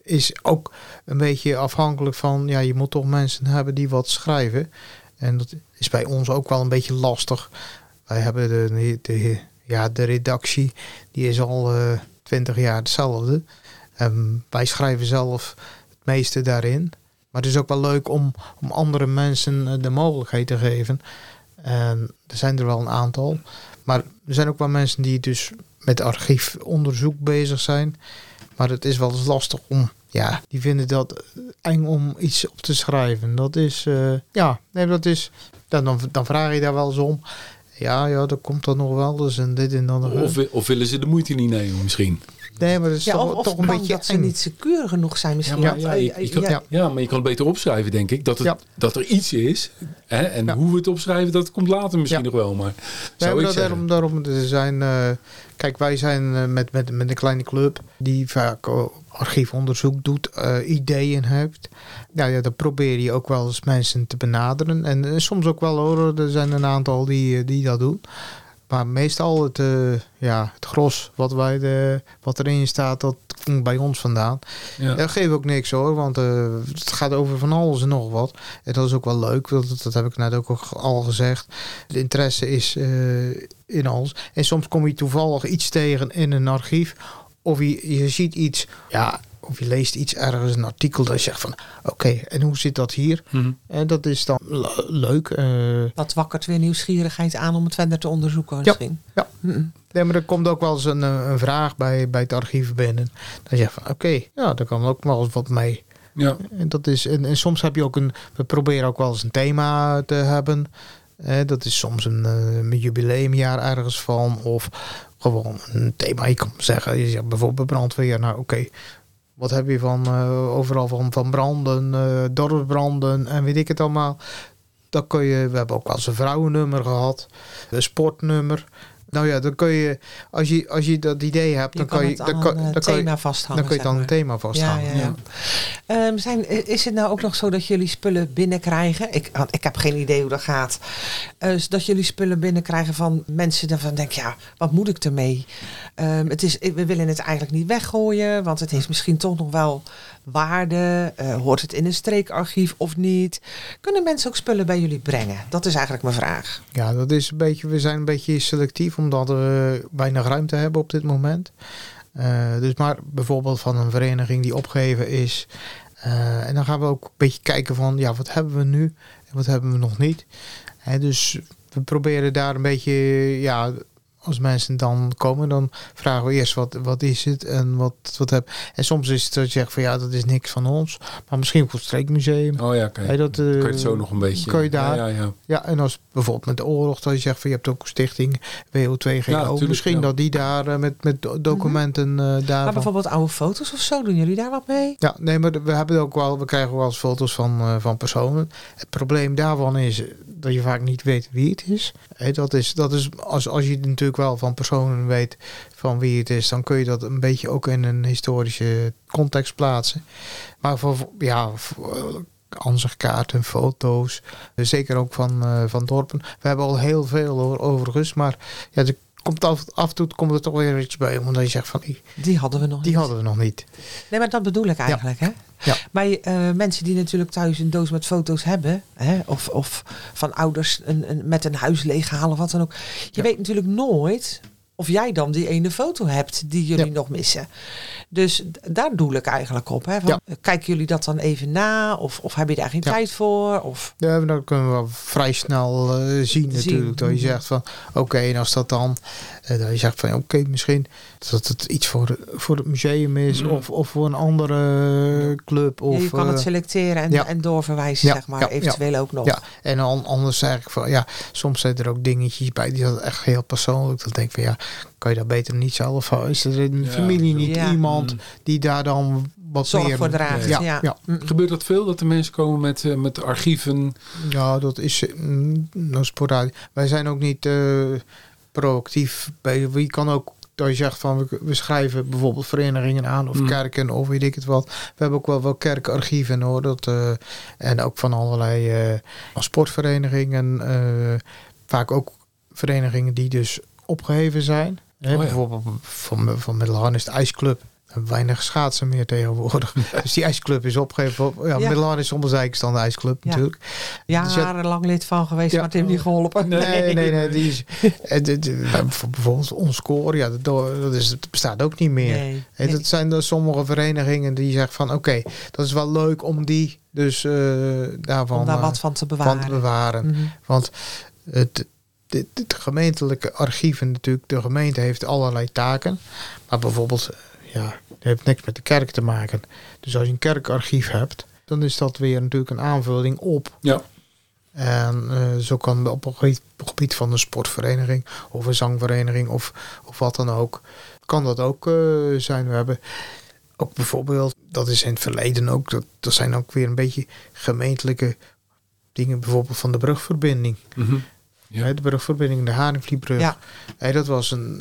is ook een beetje afhankelijk van, ja, je moet toch mensen hebben die wat schrijven. En dat is bij ons ook wel een beetje lastig. Wij hebben de redactie, die is al 20 jaar hetzelfde. Wij schrijven zelf het meeste daarin. Maar het is ook wel leuk om andere mensen de mogelijkheid te geven. En er zijn er wel een aantal. Maar er zijn ook wel mensen die dus met archiefonderzoek bezig zijn. Maar het is wel eens lastig om... Ja, die vinden dat eng om iets op te schrijven. Dat is... Dan vraag je daar wel eens om. Ja, dat komt dan nog wel eens en dit en dan. Of willen ze de moeite niet nemen misschien? Nee, maar dat is toch een beetje dat ze niet secuur genoeg zijn misschien. Maar je kan het beter opschrijven, denk ik. Dat er iets is. Hè? En hoe we het opschrijven, dat komt later misschien nog wel. Maar daarom zijn... Kijk, wij zijn met een kleine club die vaak archiefonderzoek doet, ideeën hebt. Nou ja, dan probeer je ook wel eens mensen te benaderen. En soms ook wel hoor, er zijn een aantal die dat doen. Maar meestal het gros wat erin staat, dat komt bij ons vandaan. Ja. Dat geeft ook niks hoor, want het gaat over van alles en nog wat. En dat is ook wel leuk, dat heb ik net ook al gezegd. De interesse is in alles. En soms kom je toevallig iets tegen in een archief. Of je ziet iets, of je leest iets ergens, een artikel dat je zegt van... Oké, en hoe zit dat hier? Mm-hmm. En dat is dan leuk. Dat wakkert weer nieuwsgierigheid aan om het verder te onderzoeken misschien. Ja. Nee, maar er komt ook wel eens een vraag bij het archief binnen. Dan zeg je van oké, daar kan ook wel wat mee. Ja. En dat is, en soms heb je ook we proberen ook wel eens een thema te hebben. Dat is soms een jubileumjaar ergens van. Of gewoon een thema. Je kan zeggen, je zegt bijvoorbeeld brandweer. Nou oké. Wat heb je van overal van branden, dorpsbranden en weet ik het allemaal. Dat kun je, we hebben ook wel eens een vrouwennummer gehad, een sportnummer. Nou ja, dan kun je, als je dat idee hebt, dan kun je het aan een thema vasthangen. Ja. Is het nou ook nog zo dat jullie spullen binnenkrijgen? Ik heb geen idee hoe dat gaat. Dat jullie spullen binnenkrijgen van mensen daarvan denken, ja, wat moet ik ermee? We willen het eigenlijk niet weggooien, want het heeft misschien toch nog wel waarde. Hoort het in een streekarchief of niet? Kunnen mensen ook spullen bij jullie brengen? Dat is eigenlijk mijn vraag. Ja, dat is een beetje, we zijn een beetje selectief, omdat we weinig ruimte hebben op dit moment. Dus maar bijvoorbeeld van een vereniging die opgeheven is. En dan gaan we ook een beetje kijken van, ja, wat hebben we nu en wat hebben we nog niet? Dus we proberen daar een beetje, ja, als mensen dan komen, dan vragen we eerst wat is het en wat heb. En soms is het dat je zegt van ja, dat is niks van ons, maar misschien voor het Streekmuseum. Oh ja, kijk. Dat kun je het zo nog een beetje. Kun je daar. Ja, en als bijvoorbeeld met de oorlog, dat je zegt van je hebt ook stichting WO2GO. Ja, misschien dat die daar met documenten daar. Maar bijvoorbeeld oude foto's of zo, doen jullie daar wat mee? Ja, nee, maar we hebben ook wel, we krijgen wel eens foto's van personen. Het probleem daarvan is dat je vaak niet weet wie het is. Dat is als je natuurlijk wel van personen weet van wie het is, dan kun je dat een beetje ook in een historische context plaatsen. Maar voor ansichtkaarten, foto's, zeker ook van dorpen. We hebben al heel veel hoor, overigens, maar ja, er komt af en toe komt er toch weer iets bij, omdat je zegt van die hadden we nog niet. Nee, maar dat bedoel ik eigenlijk, hè? Ja. Maar mensen die natuurlijk thuis een doos met foto's hebben, hè, of van ouders met een huis leeghalen of wat dan ook. Je weet natuurlijk nooit of jij dan die ene foto hebt die jullie nog missen. Dus daar doel ik eigenlijk op. Hè, van, kijken jullie dat dan even na? Of heb je daar geen tijd voor? Of? Ja, dan kunnen we vrij snel zien natuurlijk. Dat je zegt van oké, en als dat dan... Dat je zegt van oké, misschien dat het iets voor het museum is of voor een andere club. Of, je kan het selecteren en doorverwijzen, zeg maar, eventueel ook nog. Ja. En anders zeg ik van soms zijn er ook dingetjes bij die dat echt heel persoonlijk. Dat denk ik van kan je dat beter niet zelf? Is er in de familie niet iemand die daar dan wat zorg meer voor draagt? Ja. Gebeurt dat veel, dat de mensen komen met archieven? Ja, dat is sporadisch. Wij zijn ook niet proactief. Je kan ook dat je zegt van we schrijven bijvoorbeeld verenigingen aan of kerken of weet ik het wat. We hebben ook wel kerkarchieven hoor. En ook van allerlei sportverenigingen. Vaak ook verenigingen die dus opgeheven zijn. Bijvoorbeeld van Middelharnis de IJsclub. Weinig schaatsen meer tegenwoordig. Dus die IJsclub is opgegeven. Middelharnis Sommelsdijk is dan de IJsclub natuurlijk. Ja, jarenlang lid van geweest, maar het heeft niet geholpen. Nee. Die is, bijvoorbeeld ons koor, dat bestaat ook niet meer. Nee. Dat zijn er sommige verenigingen die zeggen van oké, dat is wel leuk om die dus daarvan om daar wat van te bewaren. Want het gemeentelijke archieven natuurlijk, de gemeente heeft allerlei taken. Maar bijvoorbeeld dat heeft niks met de kerk te maken. Dus als je een kerkarchief hebt, dan is dat weer natuurlijk een aanvulling op. Ja. En zo kan op het gebied van een sportvereniging of een zangvereniging of wat dan ook, kan dat ook zijn. We hebben ook bijvoorbeeld, dat is in het verleden ook, dat zijn ook weer een beetje gemeentelijke dingen, bijvoorbeeld van de brugverbinding. Mm-hmm. Ja. De brugverbinding, de Haringvlietbrug. Ja. Dat was een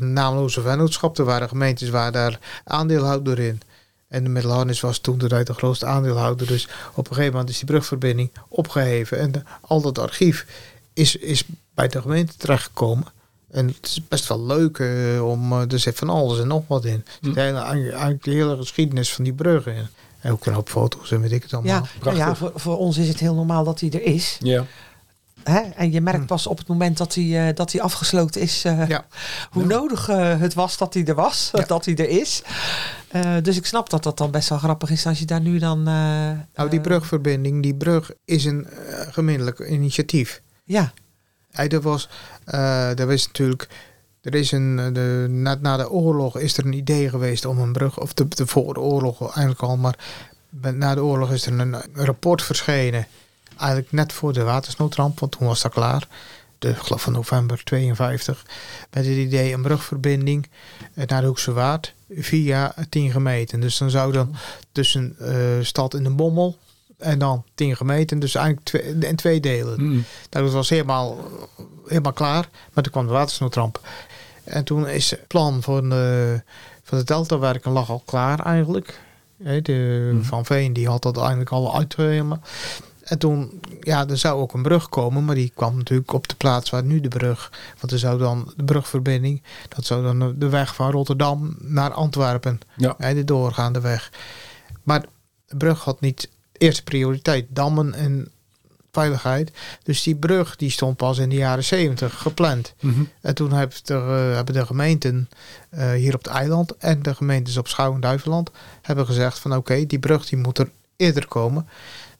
naamloze vennootschap. Er waren gemeentes waar daar aandeelhouder in. En de Middelharnis was toen de grootste aandeelhouder. Dus op een gegeven moment is die brugverbinding opgeheven. En al dat archief is bij de gemeente terechtgekomen. En het is best wel leuk er zit van alles en nog wat in. Er zit eigenlijk de hele geschiedenis van die brug in. En ook een hoop foto's en weet ik het allemaal. Ja, voor ons is het heel normaal dat die er is. Ja. Hè? En je merkt pas op het moment dat hij afgesloten is hoe nodig het was dat hij er was, dat hij er is. Dus ik snap dat dan best wel grappig is als je daar nu dan... die brugverbinding, die brug is een gemeentelijk initiatief. Ja. Na de oorlog is er een idee geweest om een brug, of voor de oorlog eigenlijk al, maar na de oorlog is er een rapport verschenen. Eigenlijk net voor de watersnoodramp, want toen was dat klaar. Ik geloof van november 1952. Met het idee een brugverbinding naar de Hoekse Waard via 10 gemeten. Dus dan zou dan tussen stad en de Bommel en dan 10 gemeten. Dus eigenlijk in twee delen. Dat was helemaal klaar. Maar toen kwam de watersnoodramp. En toen is het plan van de deltawerken lag al klaar eigenlijk. Van Veen die had dat eigenlijk al uit helemaal. En toen, er zou ook een brug komen, maar die kwam natuurlijk op de plaats waar nu de brug. Want er zou dan de brugverbinding, dat zou dan de weg van Rotterdam naar Antwerpen. Ja. De doorgaande weg. Maar de brug had niet eerste prioriteit, dammen en veiligheid. Dus die brug die stond pas in de jaren 70 gepland. Mm-hmm. En toen hebben de gemeenten hier op het eiland en de gemeentes op Schouw en Duiveland hebben gezegd van oké, die brug die moet er eerder komen.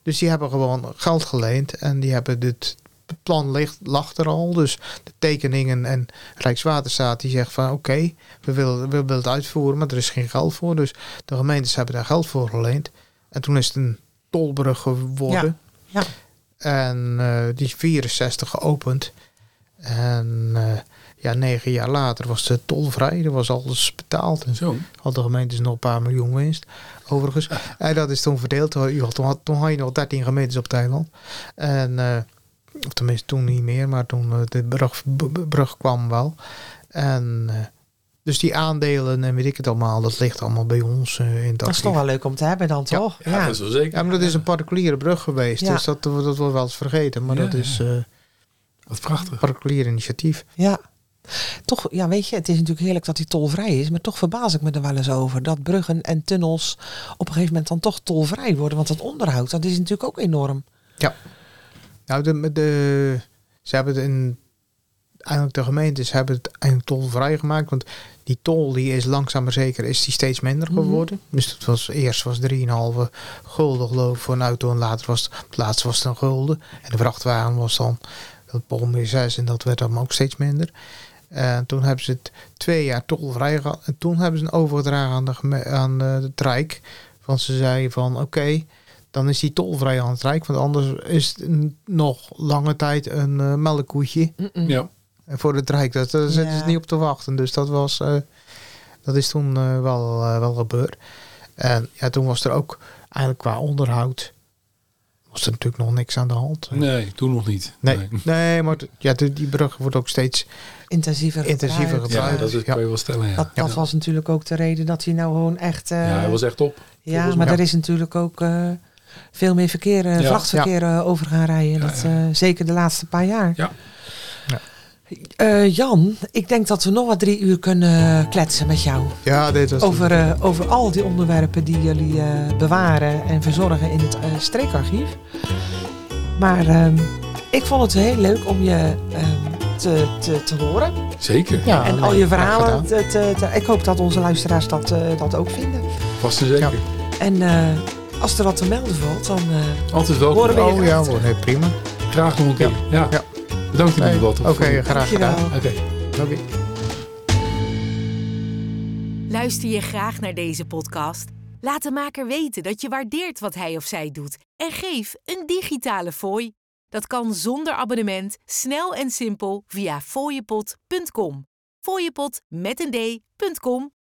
Dus die hebben gewoon geld geleend. En die hebben het plan lag er al. Dus de tekeningen en Rijkswaterstaat die zegt van oké, we willen het uitvoeren. Maar er is geen geld voor. Dus de gemeentes hebben daar geld voor geleend. En toen is het een tolbrug geworden. Ja. En die is 64 geopend. En 9 jaar later was het tolvrij. Er was alles betaald. En zo had de gemeentes nog een paar miljoen winst. Overigens. En dat is toen verdeeld. Toen had je nog 13 gemeentes op het eiland. En, of tenminste toen niet meer. Maar toen de brug kwam wel. En... Dus die aandelen en weet ik het allemaal, dat ligt allemaal bij ons in dat. Dat is toch wel leuk om te hebben dan, toch? Ja, dat is wel zeker. Ja, maar dat is een particuliere brug geweest. Ja. Dus dat wordt wel eens vergeten. Maar dat is... Wat prachtig. Een particulier initiatief. Ja. Toch, weet je, het is natuurlijk heerlijk dat die tolvrij is. Maar toch verbaas ik me er wel eens over. Dat bruggen en tunnels op een gegeven moment dan toch tolvrij worden. Want dat onderhoud, dat is natuurlijk ook enorm. Ja. Nou, ze hebben het in... Eigenlijk de gemeentes hebben het eigenlijk tolvrij gemaakt. Want die tol die is langzaam maar zeker steeds minder geworden. Dus dat was, eerst was 3,5 gulden geloof ik voor een auto. En later was het een gulden. En de vrachtwagen was dan dat 0,6 en dat werd dan ook steeds minder. Toen hebben ze het 2 jaar tolvrij gehad. En toen hebben ze een overgedragen aan het Rijk. Want ze zeiden van oké, dan is die tolvrij aan het Rijk. Want anders is het nog lange tijd een melkkoetje. Ja. En voor het Rijk, daar zitten ze niet op te wachten. Dus dat was... Dat is toen wel gebeurd. En ja, toen was er ook eigenlijk qua onderhoud... was er natuurlijk nog niks aan de hand. Nee, toen nog niet. Nee, maar die brug wordt ook steeds... Intensiever gebruikt. Ja, dat kan je wel stellen, ja. Dat was natuurlijk ook de reden dat hij nou gewoon echt... hij was echt op. Ja, maar er is natuurlijk ook veel meer verkeer, vrachtverkeer over gaan rijden. Ja, dat, zeker de laatste paar jaar. Ja. Jan, ik denk dat we nog wat 3 uur kunnen kletsen met jou. Ja, dit was over al die onderwerpen die jullie bewaren en verzorgen in het streekarchief. Maar ik vond het heel leuk om je te horen. Zeker. Ja, en al je verhalen. Ik hoop dat onze luisteraars dat ook vinden. Vast en zeker. Ja. En als er wat te melden valt, dan altijd welkom. Horen we je prima. Graag nog een keer. Ja. Bedankt in de debat. Oké, graag gedaan. Oké. Luister je graag naar deze podcast? Laat de maker weten dat je waardeert wat hij of zij doet. En geef een digitale fooi. Dat kan zonder abonnement, snel en simpel via fooiepot.com. Fooiepot met een d.com.